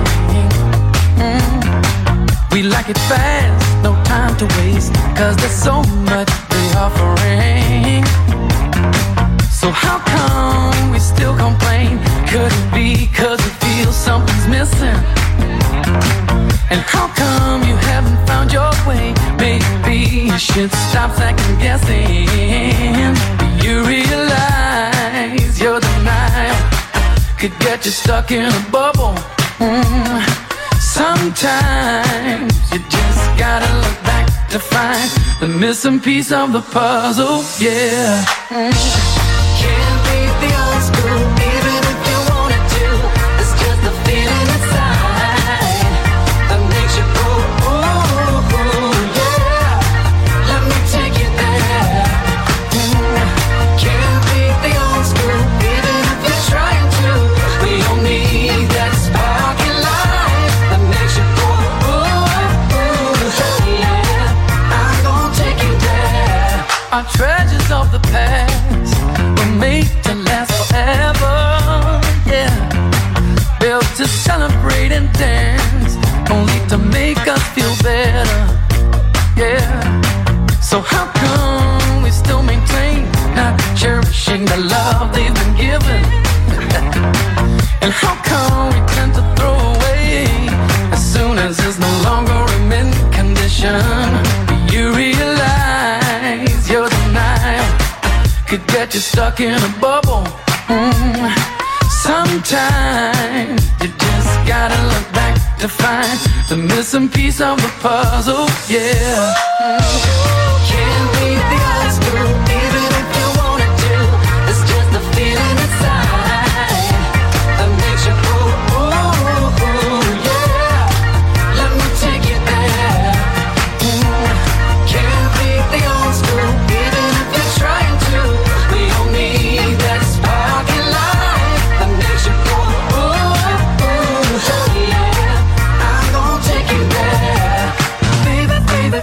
We like it fast, no time to waste, 'cause there's so much they're offering. So how come we still complain? Could it be 'cause we feel something's missing? And how come you haven't found your way? Maybe you should stop second guessing. You realize your denial could get you stuck in a bubble. Sometimes you just gotta look back to find the missing piece of the puzzle, yeah. Can't beat the old school, even if you wanted to. It's just the feeling inside that makes you go, ooh, ooh, yeah. Let me take you there. Can't beat the old school, even if you're trying to. We don't need that spark in life that makes you go, ooh, ooh, yeah. I'm gonna take you there. Our treasures of the past made to last forever, yeah. Built to celebrate and dance, only to make us feel better, yeah. So how come we still maintain not cherishing the love they've been given? And how come we tend to throw away as soon as it's no longer a mint condition? You realize you're the night could get you stuck in a bubble. Sometimes you just gotta look back to find the missing piece of the puzzle, yeah. Can't beat the old school, even if you wanted to. It's just the feeling inside that makes you go, ooh, ooh, yeah. Let me take you there. Can't beat the old school, even if you're trying to.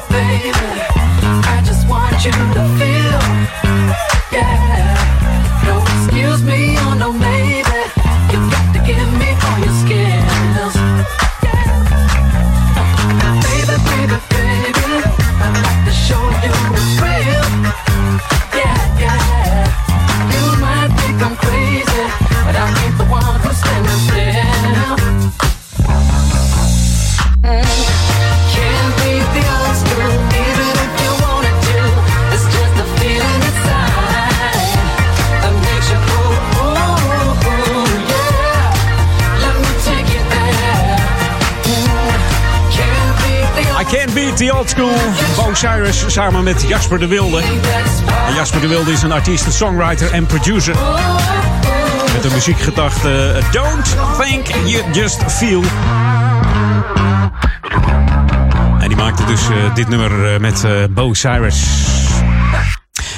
Baby, I just want you to feel, yeah. No excuse me or no maybe. You got to give me all your skills, yeah. Baby, baby, baby, I'd like to show you it's real, yeah, yeah. You might think I'm crazy, but I ain't the one who's standing still. Can't beat the old school, even if Beat the Old School. Bo Cyrus samen met Jasper de Wilde. En Jasper de Wilde is een artiest, songwriter en producer. Met de muziekgedachte Don't Think You Just Feel. En die maakte dus dit nummer met Bo Cyrus.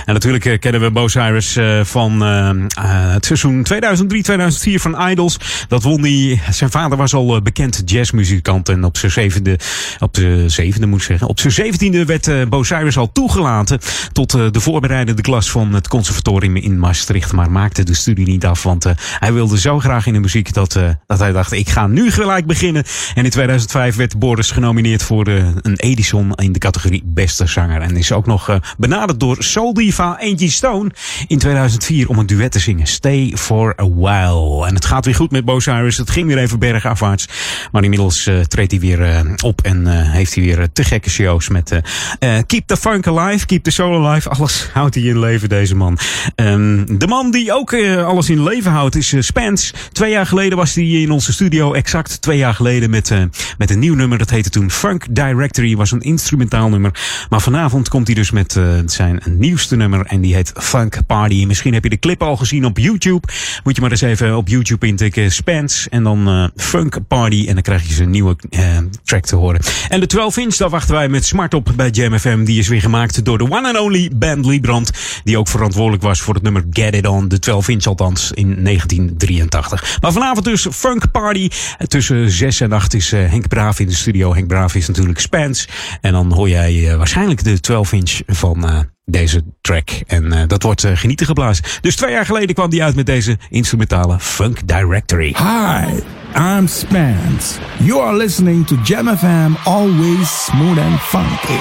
En natuurlijk kennen we Bo Cyrus van het seizoen 2003-2004 van Idols. Dat won hij. Zijn vader was al bekend jazzmuzikant. En op zijn 17e werd Bo Cyrus al toegelaten tot de voorbereidende klas van het conservatorium in Maastricht. Maar maakte de studie niet af, want hij wilde zo graag in de muziek dat hij dacht, ik ga nu gelijk beginnen. En in 2005 werd Boris genomineerd voor een Edison in de categorie Beste Zanger. En is ook nog benaderd door Soul Diva Angie Stone in 2004 om een duet te zingen. Stay for a while. En het gaat weer goed met Bo Cyrus. Het ging weer even bergafwaarts. Maar inmiddels treedt hij weer op en heeft hij weer te gekke shows met Keep the Funk Alive, Keep the Soul Alive. Alles houdt hij in leven, deze man. De man die ook alles in leven houdt is Spence. 2 jaar geleden was hij in onze studio. Exact 2 jaar geleden met een nieuw nummer. Dat heette toen Funk Directory. Was een instrumentaal nummer. Maar vanavond komt hij dus met zijn nieuwste nummer en die heet Funk Party. Misschien heb je de clip al gezien op YouTube. Moet je maar eens even op YouTube intikken. Spence en dan Funk Party. En dan krijg je zijn nieuwe track te horen. En de 12-inch, daar wachten wij met smart op bij Jam FM. Die is weer gemaakt door de one and only Band Liebrand. Die ook verantwoordelijk was voor het nummer Get It On. De 12-inch althans in 1983. Maar vanavond dus Funk Party. Tussen 6 en 8 is Henk Braaf in de studio. Henk Braaf is natuurlijk Spence. En dan hoor jij waarschijnlijk de 12-inch van... Deze track. En dat wordt genieten geblazen. Dus 2 jaar geleden kwam die uit met deze instrumentale Funk Directory. Hi, I'm Spence. You are listening to Jam FM, always smooth and funky.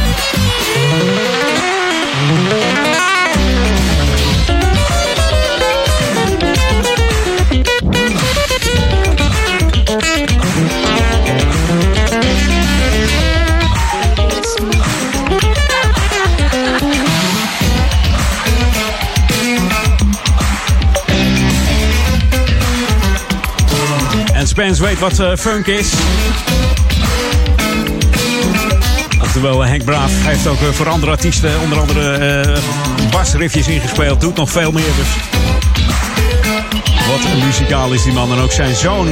Spence weet wat funk is. Oftewel, Henk Braaf heeft ook voor andere artiesten, onder andere basriffjes ingespeeld. Doet nog veel meer dus. Wat een muzikaal is die man. En ook zijn zoon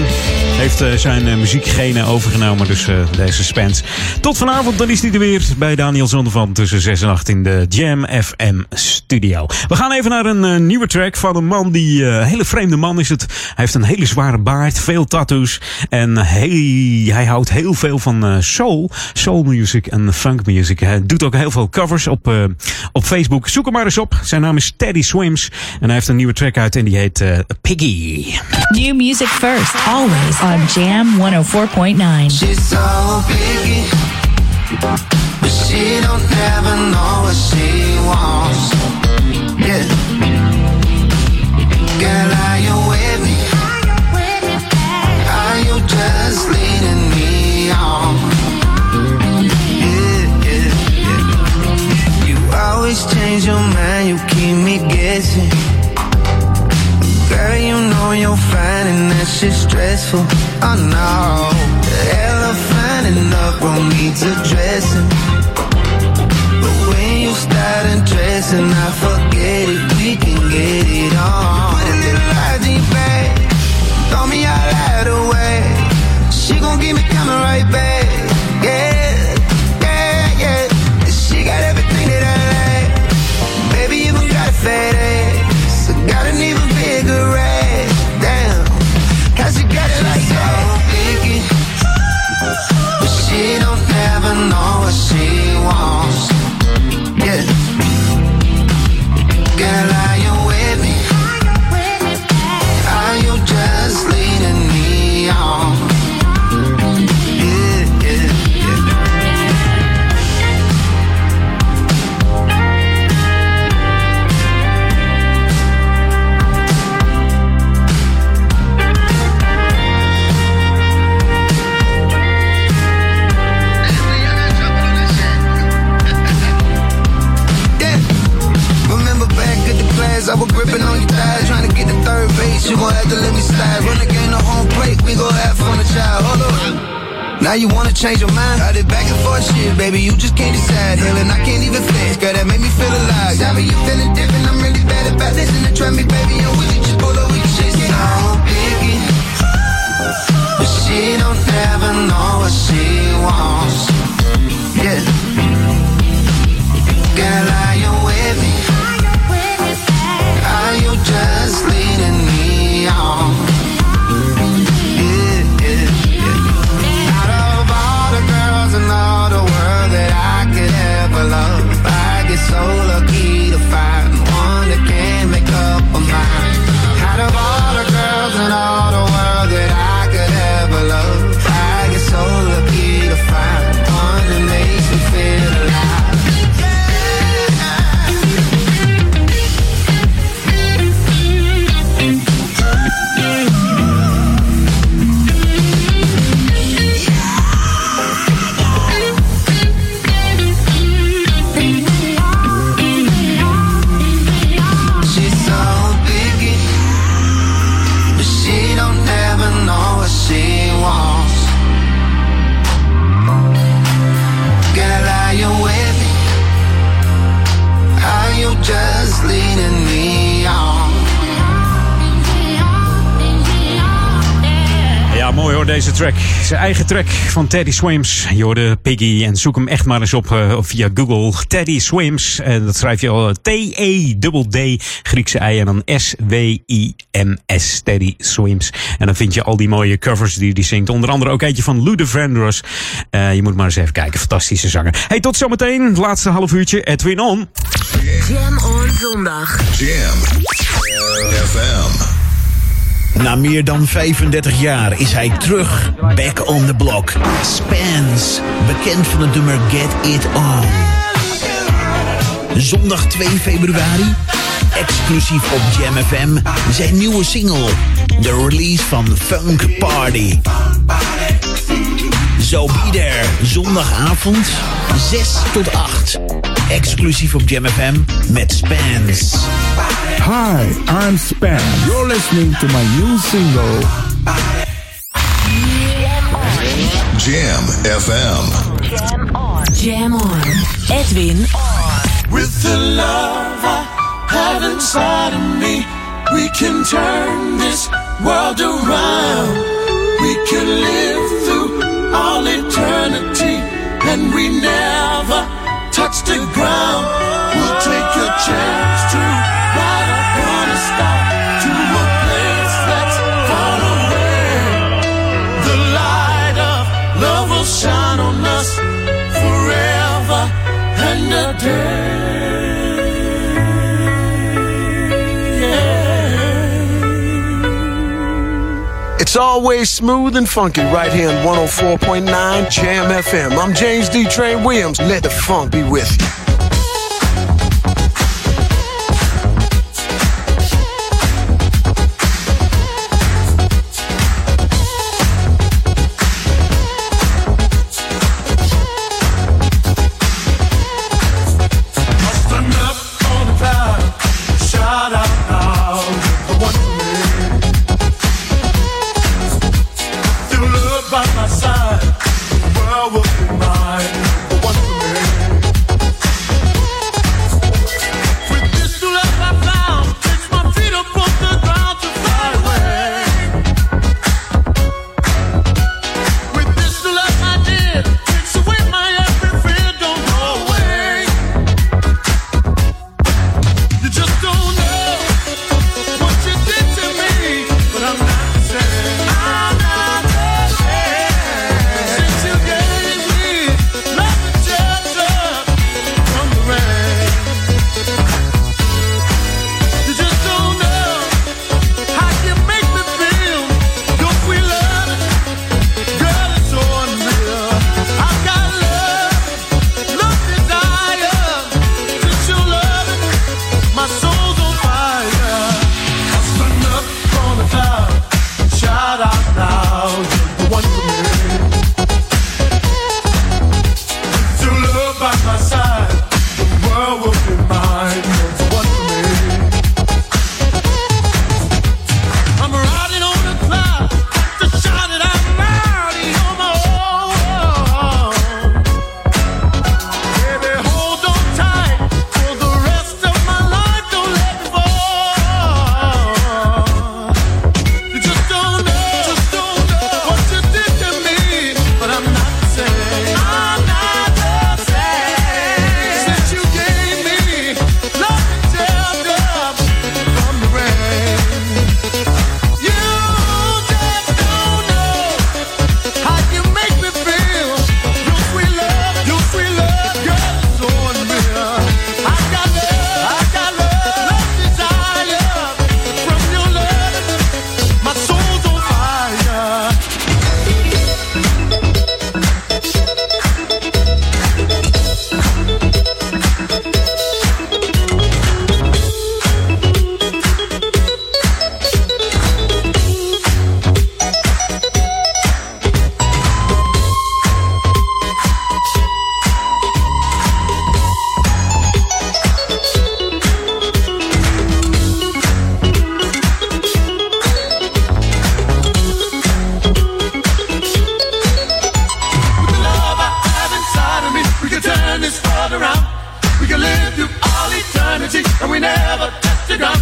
heeft zijn muziekgenen overgenomen. Dus deze Spence. Tot vanavond, dan is hij er weer bij Daniel Zondervan tussen 6 en 8 in de Jam FM studio. We gaan even naar een nieuwe track van een man die... Een hele vreemde man is het. Hij heeft een hele zware baard, veel tattoos. En hij houdt heel veel van soul music en funk music. Hij doet ook heel veel covers op Facebook. Zoek hem maar eens op. Zijn naam is Teddy Swims. En hij heeft een nieuwe track uit en die heet... Piggy. New music first, always on Jam 104.9. She's so piggy, but she don't ever know what she wants. Yeah. Girl, are you with me? Are you just leading me on? Yeah, yeah, yeah. You always change your mind, you keep me guessing. Girl, you know you're finding that shit stressful. Oh no, hella finding up won't need to dressing. But when you start undressing, I forget it. We can get it on. Put a little light in your bag, throw me all out the way. She gon' give me coming right back. Yeah, yeah, yeah. And she got everything that I like. Baby, even got fat ass. I got an even. Damn, cause you got it like that. So picky, but she don't ever know what she wants. Yeah. Girl, are you with me? Are you just leading me on? Yeah, yeah, I was gripping on your thighs, trying to get to third base. You gon' have to let me slide. Run the game to home plate, we gon' have fun, a child. Hold up, now you wanna change your mind? Got it back and forth, shit, baby, you just can't decide. Hell, and I can't even flinch, girl, that made me feel alive. Tell me you feeling different, I'm really bad about this. And try me, baby, and we can just pull over your shit. So picky, but she don't ever know what she wants. Yeah, girl, are you with me? Are you just leading me on? Yeah, yeah, yeah. Out of all the girls in all the world that I could ever love, I mooi hoor, deze track. Zijn eigen track van Teddy Swims. Je hoorde Piggy en zoek hem echt maar eens op via Google. Teddy Swims, dat schrijf je al T-E-D-D, Griekse I en dan S-W-I-M-S. Teddy Swims. En dan vind je al die mooie covers die hij zingt. Onder andere ook eentje van Lou de Vandross. Je moet maar eens even kijken, fantastische zanger. Hey, tot zometeen. Laatste half uurtje, Edwin On. Jam On Zondag. Jam FM. Na meer dan 35 jaar is hij terug, back on the block. Spence, bekend van het nummer Get It On. Zondag 2 februari, exclusief op Jam FM, zijn nieuwe single. De release van Funk Party. Zo be there, zondagavond, 6 tot 8. Exclusief op Jam FM met Spence. Hi, I'm Spence. You're listening to my new single. Jam FM. Jam on. Jam on. Edwin on. With the love I have inside of me, we can turn this world around. We can live through all eternity, and we never touch the ground. We'll take a chance to. Shine on us forever and a day. Yeah. It's always smooth and funky right here on 104.9 Jam FM. I'm James D Train Williams. Let the funk be with you.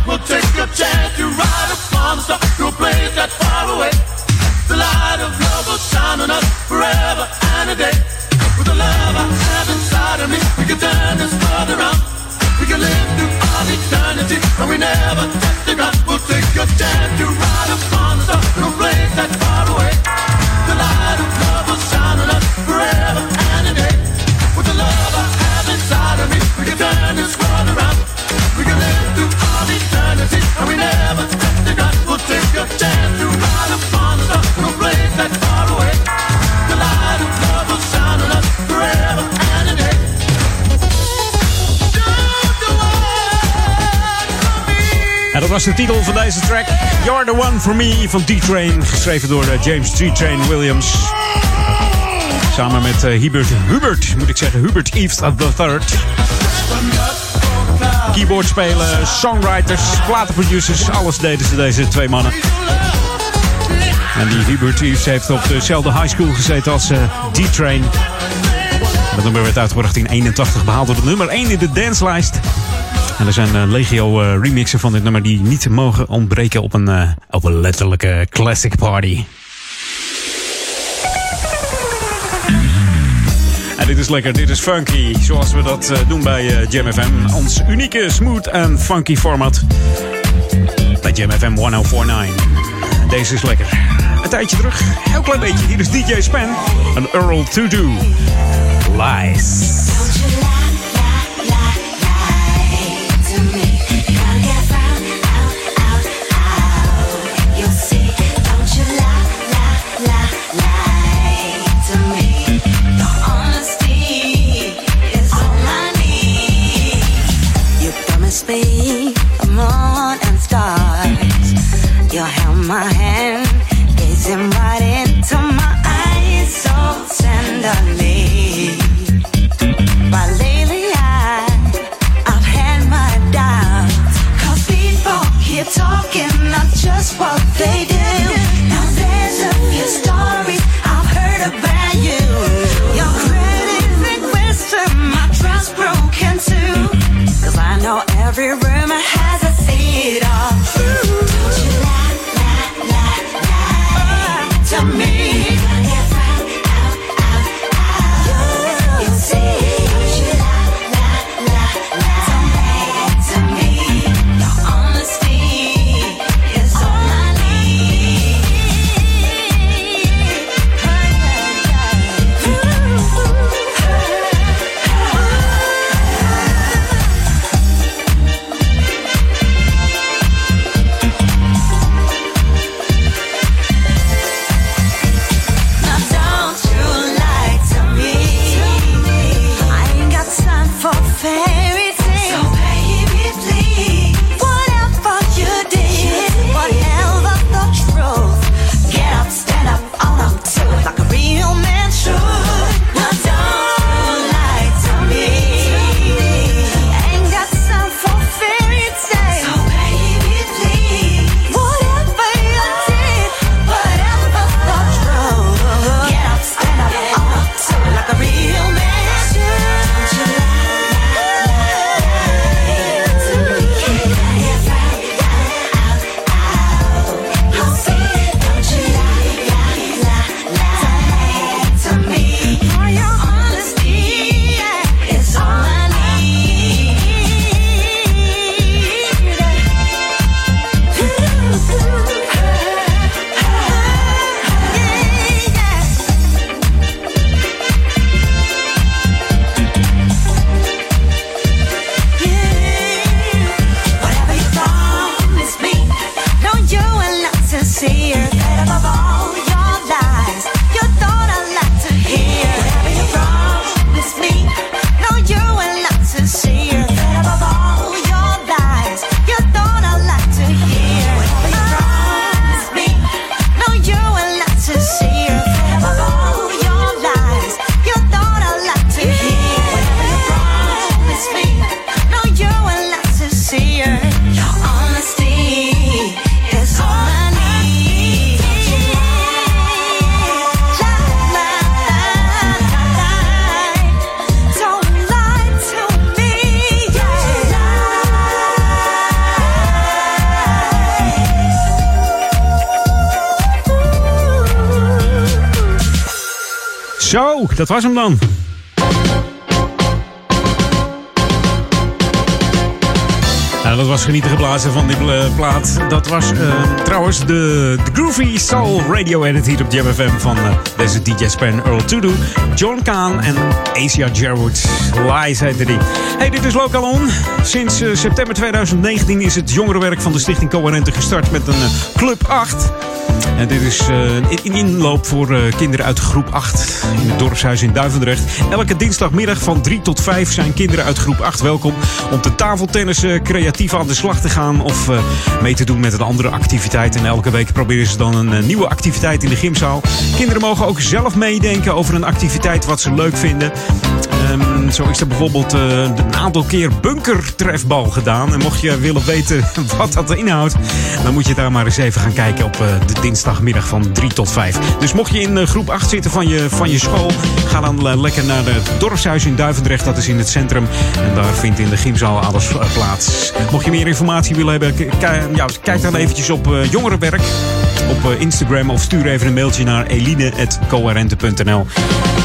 We'll take a chance to ride upon the star to a place that's far away. The the light of love will shine on us forever and a day. With the love I have inside of me, we can turn this world around. We can live through all eternity, and we never touch the ground. We'll take a chance to ride upon the stars in a place that's far away. The light of love will shine on us forever and a day. With the love I have inside of me, we can turn this world around. We can live through all eternity, and we never touch the ground. We'll take a chance to ride upon the stars in a place that's far away. The light of love will shine on us forever and a day. En dat was de titel van deze track. You're the One for Me van D Train. Geschreven door James D Train Williams. Samen met Hubert Eves III. Keyboard spelen, songwriters, platenproducers. Alles deden ze, deze twee mannen. En die Hubert Eves heeft op dezelfde high school gezeten als D Train. Dat nummer werd uitgebracht in 1981. Behaalde de nummer 1 in de dancelijst. En er zijn legio remixen van dit nummer die niet mogen ontbreken op een letterlijke classic party. En dit is lekker, dit is funky. Zoals we dat doen bij Jam FM. Ons unieke smooth en funky format. Bij Jam FM 1049. Deze is lekker. Een tijdje terug, heel klein beetje. Hier is DJ Spen en Earl To Do. Lies. Me, a moon and stars. You held my hand, gazing right into my eyes so tenderly. But lately I've had my doubts, 'cause people keep talking, not just what they do. Now there's a few stories I've heard about you. Your credit in question, my trust broken too. 'Cause I know every rumor has a seed of truth. Don't you lie to me. You'll get out. You'll see. Don't you lie don't lie to me. Your honesty is all I need. Zo, dat was hem dan. Nou, dat was genieten geblazen van die plaat. Dat was trouwens de Groovy Soul Radio Edit hier op Jam FM van deze DJ Span Earl Toodoo, John Kaan en Asia Gerwood. Lies heette die. Hey, dit is Local On. Sinds september 2019 is het jongerenwerk van de Stichting Coherente gestart met een Club 8. En dit is een inloop voor kinderen uit groep 8 in het dorpshuis in Duivendrecht. Elke dinsdagmiddag van 3 tot 5 zijn kinderen uit groep 8 welkom om te tafeltennissen, creatief aan de slag te gaan of mee te doen met een andere activiteit. En elke week proberen ze dan een nieuwe activiteit in de gymzaal. Kinderen mogen ook zelf meedenken over een activiteit wat ze leuk vinden. Zo is er bijvoorbeeld een aantal keer bunkertrefbal gedaan. En mocht je willen weten wat dat inhoudt, dan moet je daar maar eens even gaan kijken op de dinsdagmiddag van 3 tot 5. Dus mocht je in groep 8 zitten van je school, ga dan lekker naar het dorpshuis in Duivendrecht. Dat is in het centrum. En daar vindt in de gymzaal alles plaats. Mocht je meer informatie willen hebben, kijk dan eventjes op jongerenwerk op Instagram of stuur even een mailtje naar eline@coherente.nl.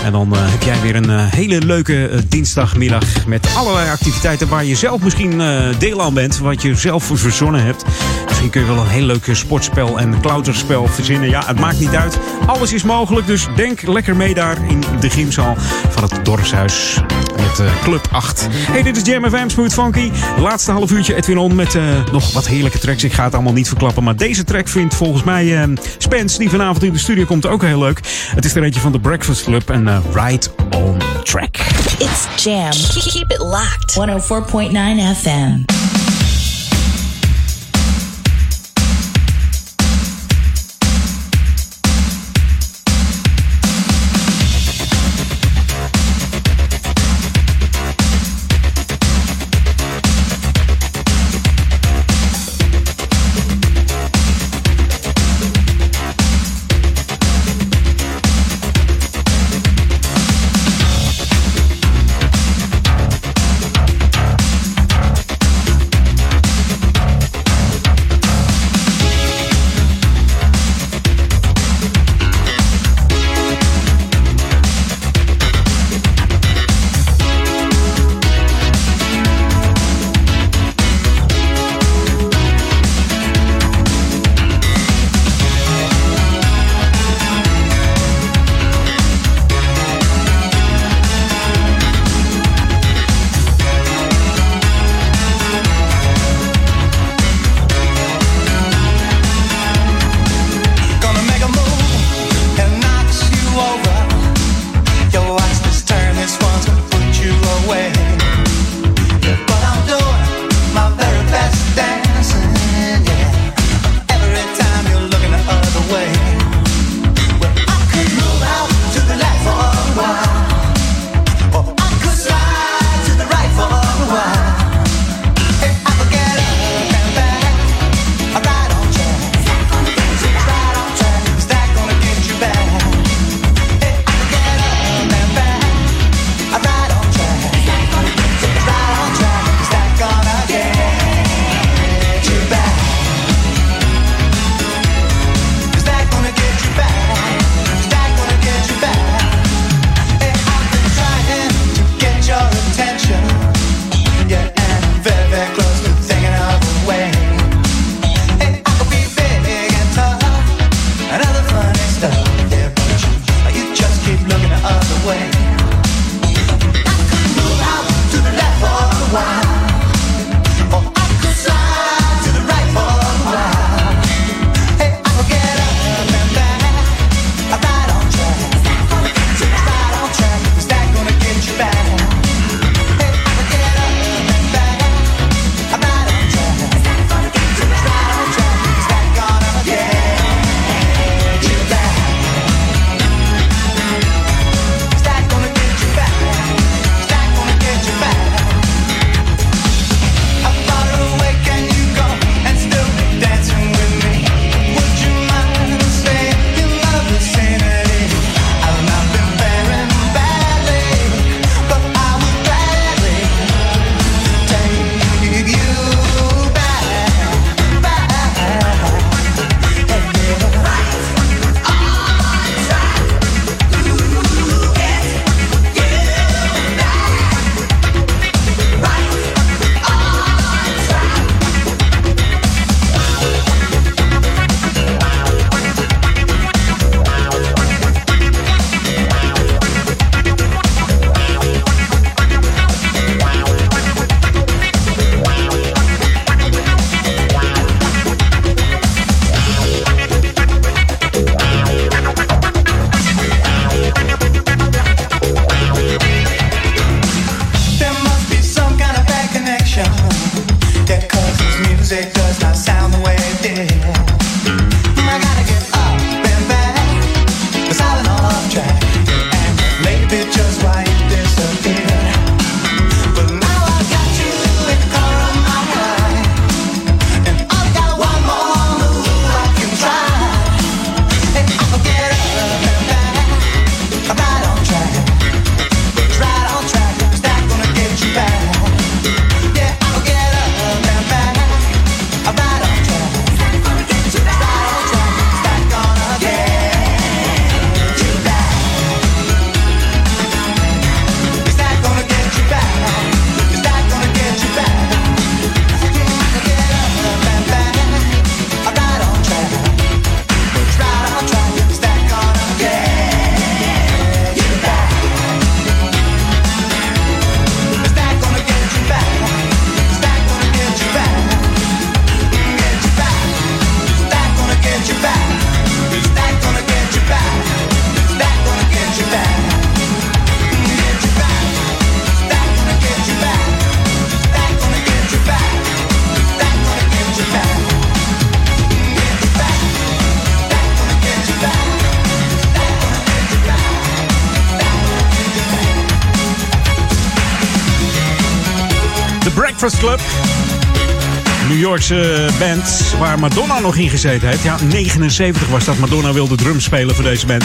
En dan heb jij weer een hele leuke dinsdagmiddag met allerlei activiteiten waar je zelf misschien deel aan bent, wat je zelf voor verzonnen hebt. Misschien kun je wel een heel leuk sportspel en klauterspel verzinnen. Ja, het maakt niet uit. Alles is mogelijk, dus denk lekker mee daar in de gymzaal van het dorpshuis met Club 8. Hey, dit is Jam FM, Smooth Funky. Laatste half uurtje Edwin On met nog wat heerlijke tracks. Ik ga het allemaal niet verklappen, maar deze track vindt volgens mij Spence, die vanavond in de studio komt, ook heel leuk. Het is er eentje van The Breakfast Club en Right On Track. It's Jam. Keep it locked. 104.9 FM. Breakfast Club. New Yorkse band waar Madonna nog in gezeten heeft. Ja, 79 was dat. Madonna wilde drums spelen voor deze band.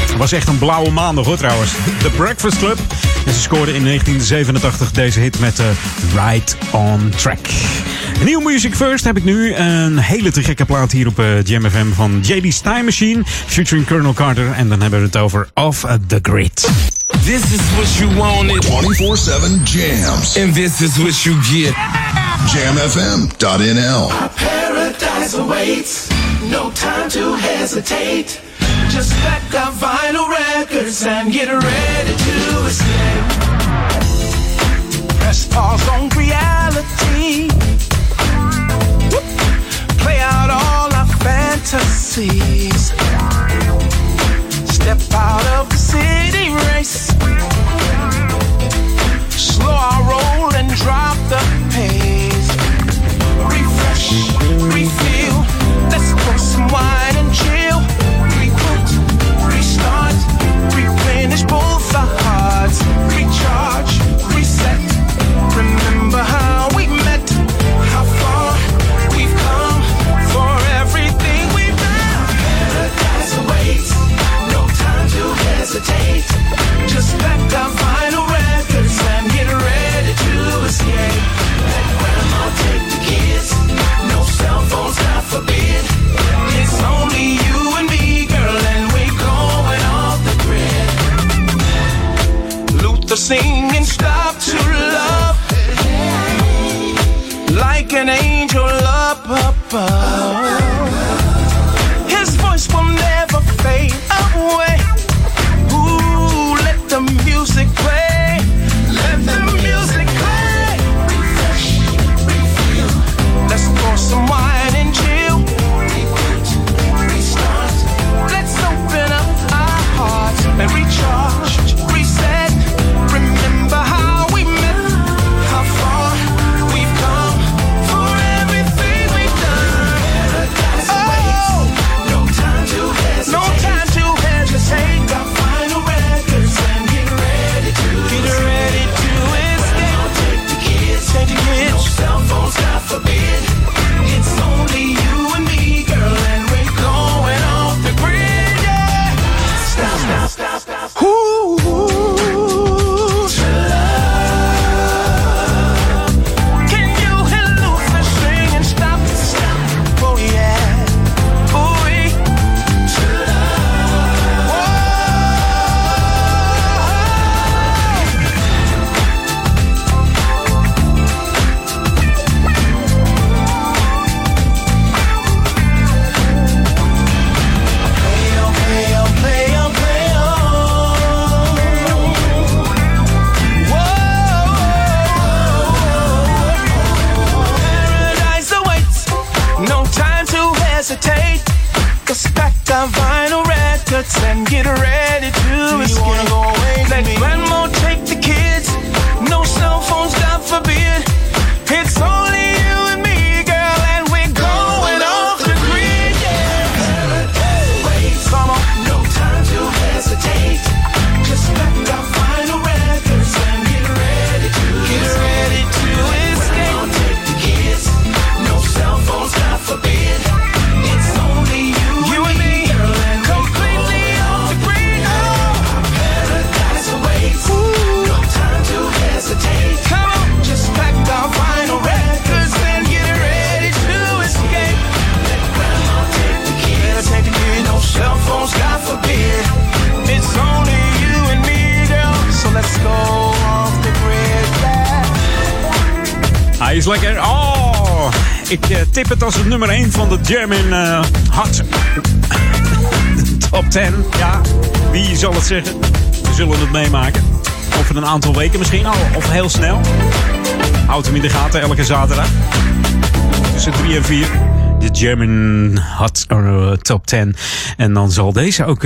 Het was echt een blauwe maandag hoor trouwens. The Breakfast Club. En ze scoorden in 1987 deze hit met Right on Track. Nieuw Music First heb ik nu. Een hele te gekke plaat hier op Jam FM van JD's Time Machine. Featuring Colonel Carter. En dan hebben we het over Off the Grid. This is what you wanted. 24/7 jams. And this is what you get. Jamfm.nl. Paradise awaits. No time to hesitate. Just stack our vinyl records and get ready to escape. Press pause on reality. Play out all our fantasies. Step out of the city race. Slow our roll and drop the pace. Refresh, refill. Let's pour some wine and chill. Reboot, restart. Replenish both our hearts. Recharge, reset. Remember how we met. How far we've come. For everything we've done. Paradise awaits. No time to hesitate. Just back our vinyl records and get ready to escape. Let grandma take the kids. No cell phones, God forbid. It's only you and me, girl, and we're going off the grid. Luther singing, stop to love. Like an angel up above. His voice will never fade away. Ooh, let the music play. Let the music play. Refresh, refill. Let's pour some wine and chill. Reboot, restart. Let's open up our hearts and recharge, reset. Remember how we met, how far we've come, for everything we've done. Paradise awaits. No time to hesitate. No time to hesitate. Got final records and get ready to escape. Ready to escape. I'll take the kids. Take the kids. No cell phones, God forbid. It's only you and me, girl, and we're going off the grid. Yeah. Stop, stop, stop, stop, stop. Ooh, to love. Can you hear Luther singing? Stop, stop. Oh yeah. Oh yeah. To love. Whoa. Play on, play on, play on, play on. Whoa. Paradise awaits. No time to hesitate. Just pack our vinyl records and get ready to escape. Let grandma take the kids. No cell phones, God forbid. It's only you and me, girl, and we're going off the grid. Yeah. Paradise awaits. Come on. No time to hesitate. Just pack our vinyl records and get ready to escape. Ready to escape. Grandma take the kids. No cell phones, God forbid. It's only you, and me, girl, and completely off the grid. Paradise awaits. No time to hesitate. Come on. Just pack our vinyl records and get ready to escape. Let grandma take the kids. No cell phones, God forbid. It's only you and me, girl. So let's go off the grid. Hij is lekker. Oh, ik tip het als het nummer 1 van de Jam in Hot Top 10. Ja, wie zal het zeggen? We zullen het meemaken. Over een aantal weken misschien al, of heel snel. Houd hem in de gaten elke zaterdag. Tussen 3 en 4. De Jam in Hot Top 10. En dan zal deze ook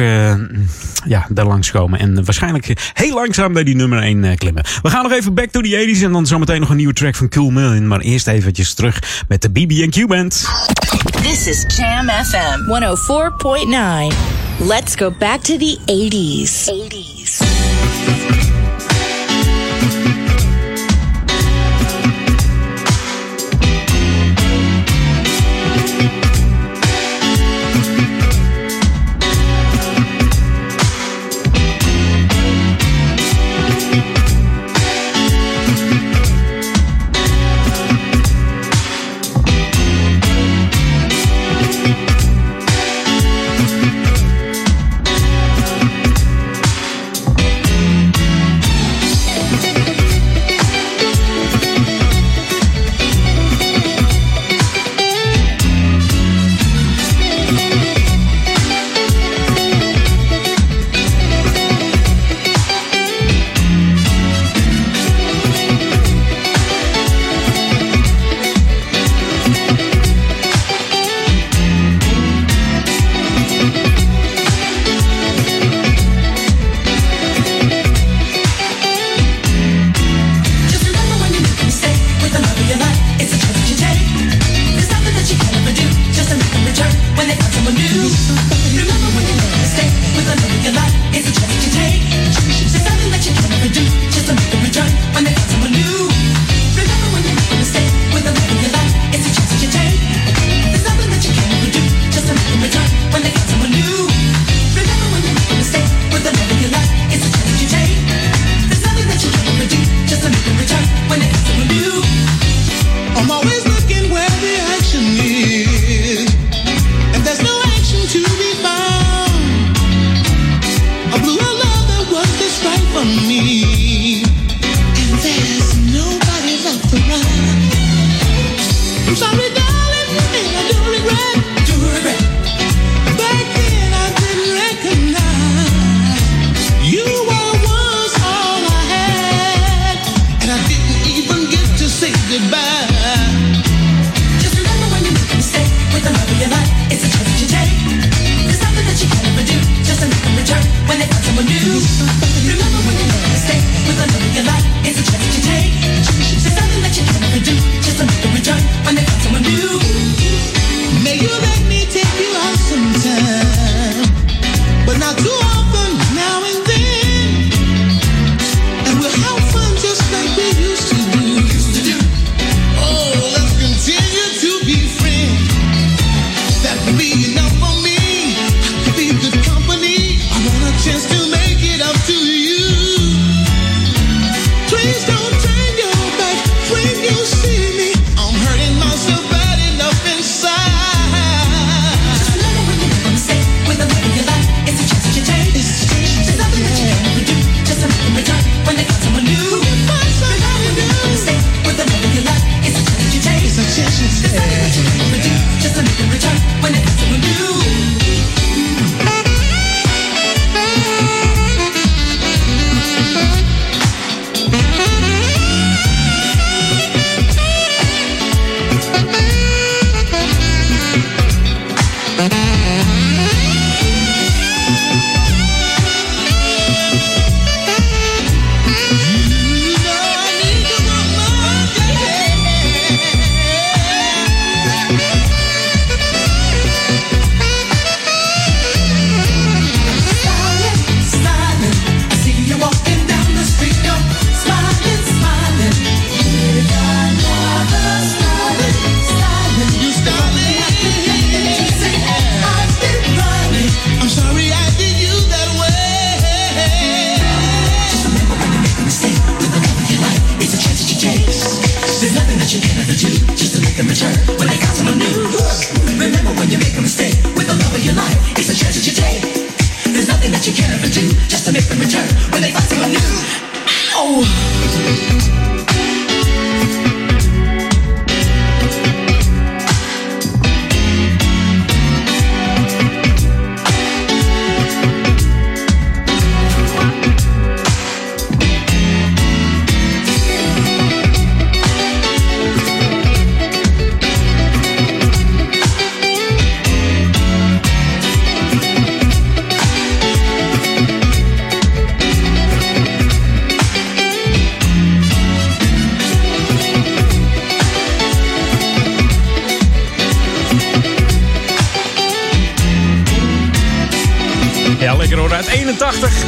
daar langskomen. En waarschijnlijk heel langzaam bij die nummer 1 klimmen. We gaan nog even back to the 80s. En dan zometeen nog een nieuwe track van Cool Million. Maar eerst eventjes terug met de BB&Q Band. This is Jam FM 104.9. Let's go back to the 80s. 80s.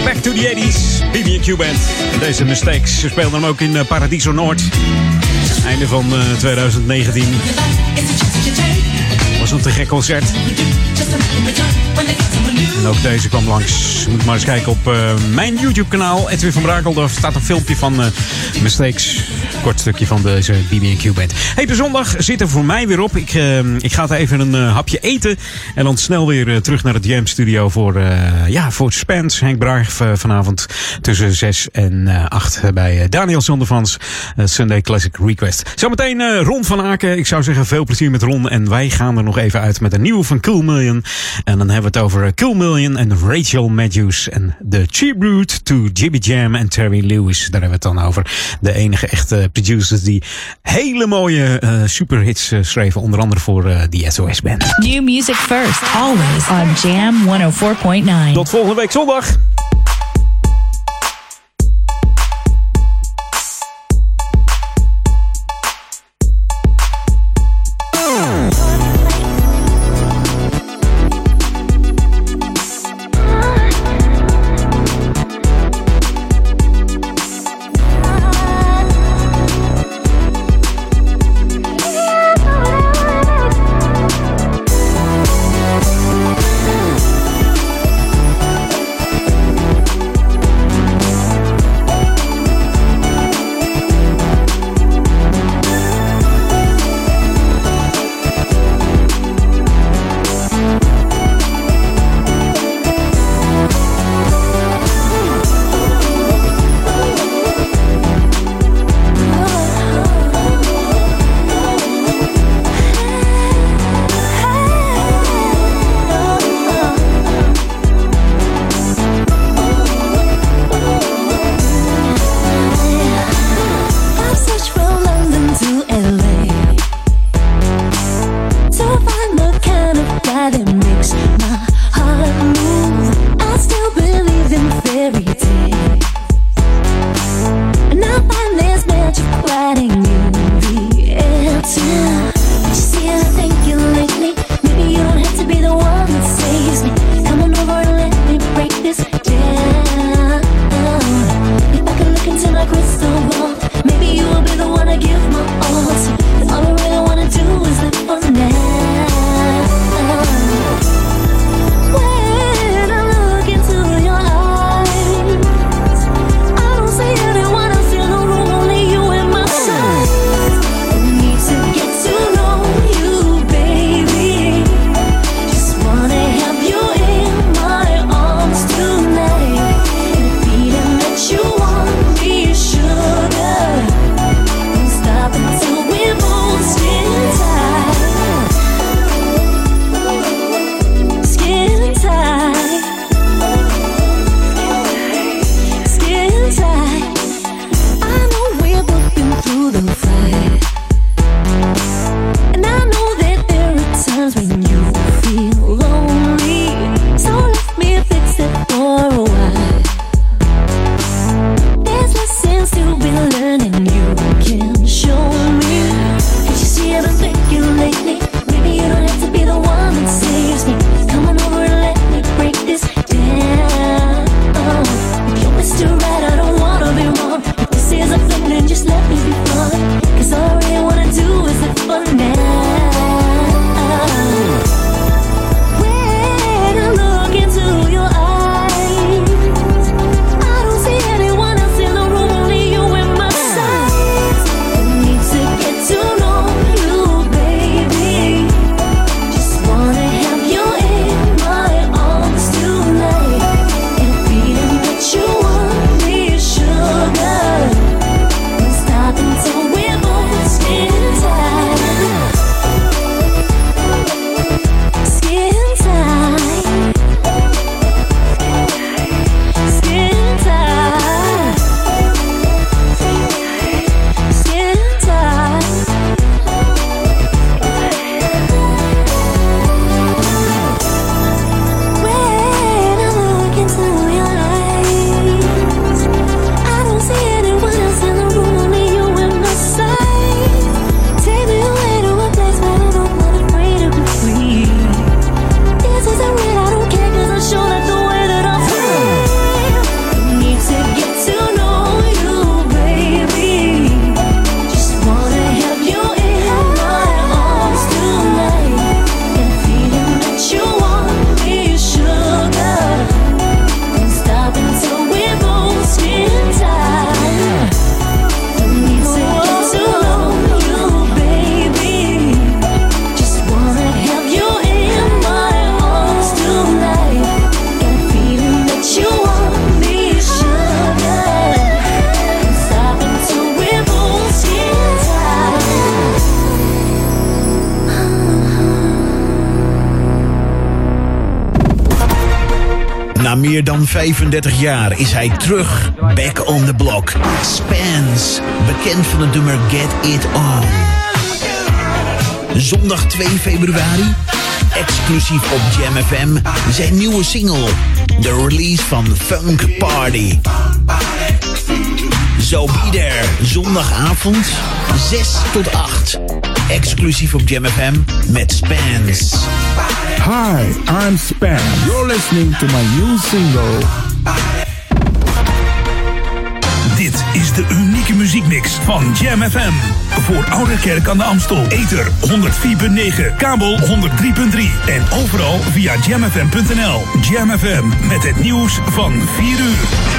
Back to the 80s, BB&Q Band. Deze Mistakes, ze speelden hem ook in Paradiso Noord. Einde van 2019. Was een te gek concert. En ook deze kwam langs. Moet maar eens kijken op mijn YouTube kanaal, Edwin van Brakel. Daar staat een filmpje van Mistakes. Kort stukje van deze BB&Q Band. Hey, de zondag zit er voor mij weer op. Ik ga even een hapje eten. En dan snel weer terug naar het Jam Studio voor Spence. Henk Braaf vanavond tussen 6 en 8 bij Daniel Zondervan's Sunday Classic Request. Zometeen Ron van Aken. Ik zou zeggen, veel plezier met Ron. En wij gaan er nog even uit met een nieuwe van Cool Million. En dan hebben we het over Cool Million en Rachel Matthews. En The Cheap Route to Jibby Jam en Terry Lewis. Daar hebben we het dan over. De enige echte producers die hele mooie superhits schreven. Onder andere voor die SOS Band. New music first, always on Jam 104.9. Tot volgende week zondag. Na meer dan 35 jaar is hij terug, back on the block. Spence, bekend van het nummer Get It On. Zondag 2 februari, exclusief op Jam FM, zijn nieuwe single. De release van Funk Party. Zo be there, zondagavond, 6 tot 8. Exclusief op Jam FM met Spence. Hi, I'm Spence. You're listening to my new single. Dit is de unieke muziekmix van Jam FM. Voor Ouderkerk aan de Amstel. Ether 104.9, kabel 103.3. En overal via jamfm.nl. Jam FM met het nieuws van 4 uur.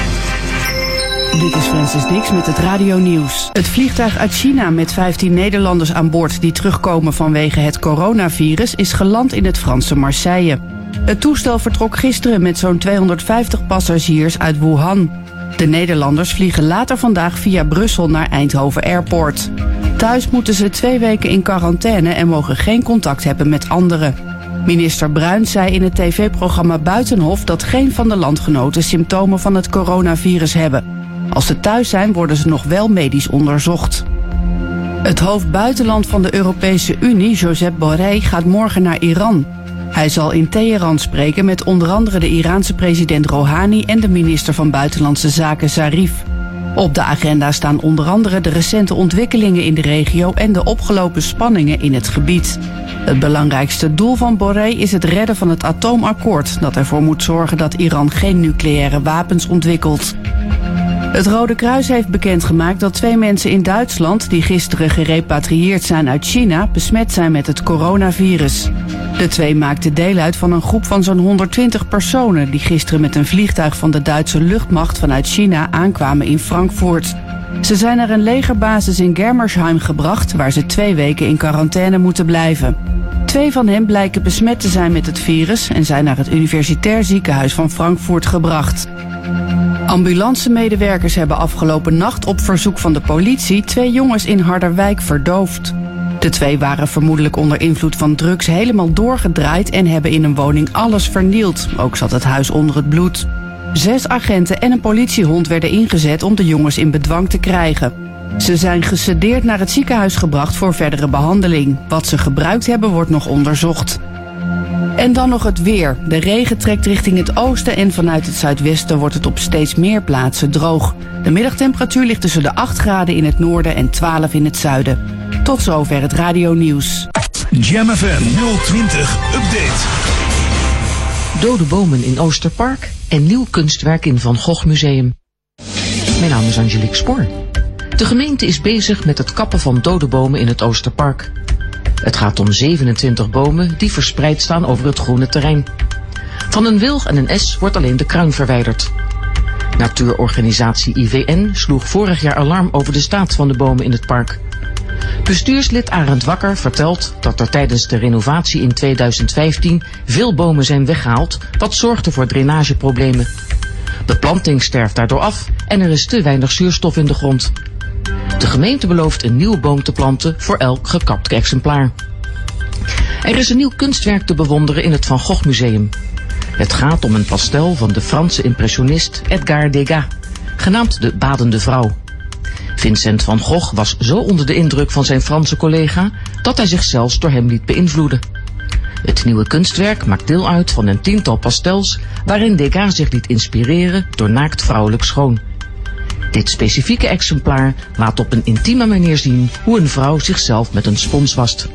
Dit is Francis Dix met het Radio Nieuws. Het vliegtuig uit China met 15 Nederlanders aan boord die terugkomen vanwege het coronavirus is geland in het Franse Marseille. Het toestel vertrok gisteren met zo'n 250 passagiers uit Wuhan. De Nederlanders vliegen later vandaag via Brussel naar Eindhoven Airport. Thuis moeten ze 2 weken in quarantaine en mogen geen contact hebben met anderen. Minister Bruins zei in het tv-programma Buitenhof dat geen van de landgenoten symptomen van het coronavirus hebben. Als ze thuis zijn, worden ze nog wel medisch onderzocht. Het hoofd buitenland van de Europese Unie, Josep Borrell, gaat morgen naar Iran. Hij zal in Teheran spreken met onder andere de Iraanse president Rouhani en de minister van Buitenlandse Zaken Zarif. Op de agenda staan onder andere de recente ontwikkelingen in de regio en de opgelopen spanningen in het gebied. Het belangrijkste doel van Borrell is het redden van het atoomakkoord, dat ervoor moet zorgen dat Iran geen nucleaire wapens ontwikkelt. Het Rode Kruis heeft bekendgemaakt dat 2 mensen in Duitsland die gisteren gerepatrieerd zijn uit China besmet zijn met het coronavirus. De 2 maakten deel uit van een groep van zo'n 120 personen die gisteren met een vliegtuig van de Duitse luchtmacht vanuit China aankwamen in Frankfurt. Ze zijn naar een legerbasis in Germersheim gebracht waar ze 2 weken in quarantaine moeten blijven. 2 van hen blijken besmet te zijn met het virus en zijn naar het Universitair Ziekenhuis van Frankfurt gebracht. Ambulancemedewerkers hebben afgelopen nacht op verzoek van de politie 2 jongens in Harderwijk verdoofd. De 2 waren vermoedelijk onder invloed van drugs helemaal doorgedraaid en hebben in een woning alles vernield. Ook zat het huis onder het bloed. 6 agenten en een politiehond werden ingezet om de jongens in bedwang te krijgen. Ze zijn gesedeerd naar het ziekenhuis gebracht voor verdere behandeling. Wat ze gebruikt hebben wordt nog onderzocht. En dan nog het weer. De regen trekt richting het oosten en vanuit het zuidwesten wordt het op steeds meer plaatsen droog. De middagtemperatuur ligt tussen de 8 graden in het noorden en 12 in het zuiden. Tot zover het Radio Nieuws. Jam FM 020 update. Dode bomen in Oosterpark en nieuw kunstwerk in Van Gogh Museum. Mijn naam is Angelique Spoor. De gemeente is bezig met het kappen van dode bomen in het Oosterpark. Het gaat om 27 bomen die verspreid staan over het groene terrein. Van een wilg en een es wordt alleen de kruin verwijderd. Natuurorganisatie IVN sloeg vorig jaar alarm over de staat van de bomen in het park. Bestuurslid Arend Wakker vertelt dat er tijdens de renovatie in 2015 veel bomen zijn weggehaald, wat zorgde voor drainageproblemen. De planting sterft daardoor af en er is te weinig zuurstof in de grond. De gemeente belooft een nieuwe boom te planten voor elk gekapt exemplaar. Er is een nieuw kunstwerk te bewonderen in het Van Gogh Museum. Het gaat om een pastel van de Franse impressionist Edgar Degas, genaamd de Badende Vrouw. Vincent van Gogh was zo onder de indruk van zijn Franse collega dat hij zich zelfs door hem liet beïnvloeden. Het nieuwe kunstwerk maakt deel uit van een 10-tal pastels waarin Degas zich liet inspireren door naakt vrouwelijk schoon. Dit specifieke exemplaar laat op een intieme manier zien hoe een vrouw zichzelf met een spons wast.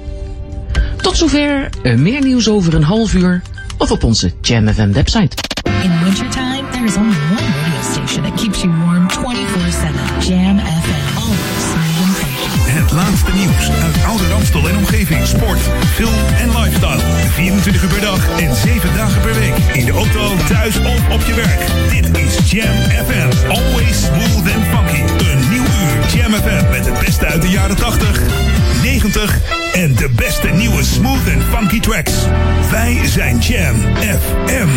Tot zover, meer nieuws over een half uur of op onze Jam FM website. In wintertime, there is only one radio station that keeps you warm 24/7. Jam FM. Always smooth and funky. Het laatste nieuws uit Ouder Amstel en omgeving, sport, film en lifestyle. 24 uur per dag en 7 dagen per week. In de auto, thuis of op je werk. Dit is Jam FM. Always smooth and funky. Een nieuw uur Jam FM met het beste uit de jaren 80, 90 en de beste nieuwe smooth and funky tracks. Wij zijn Jam FM.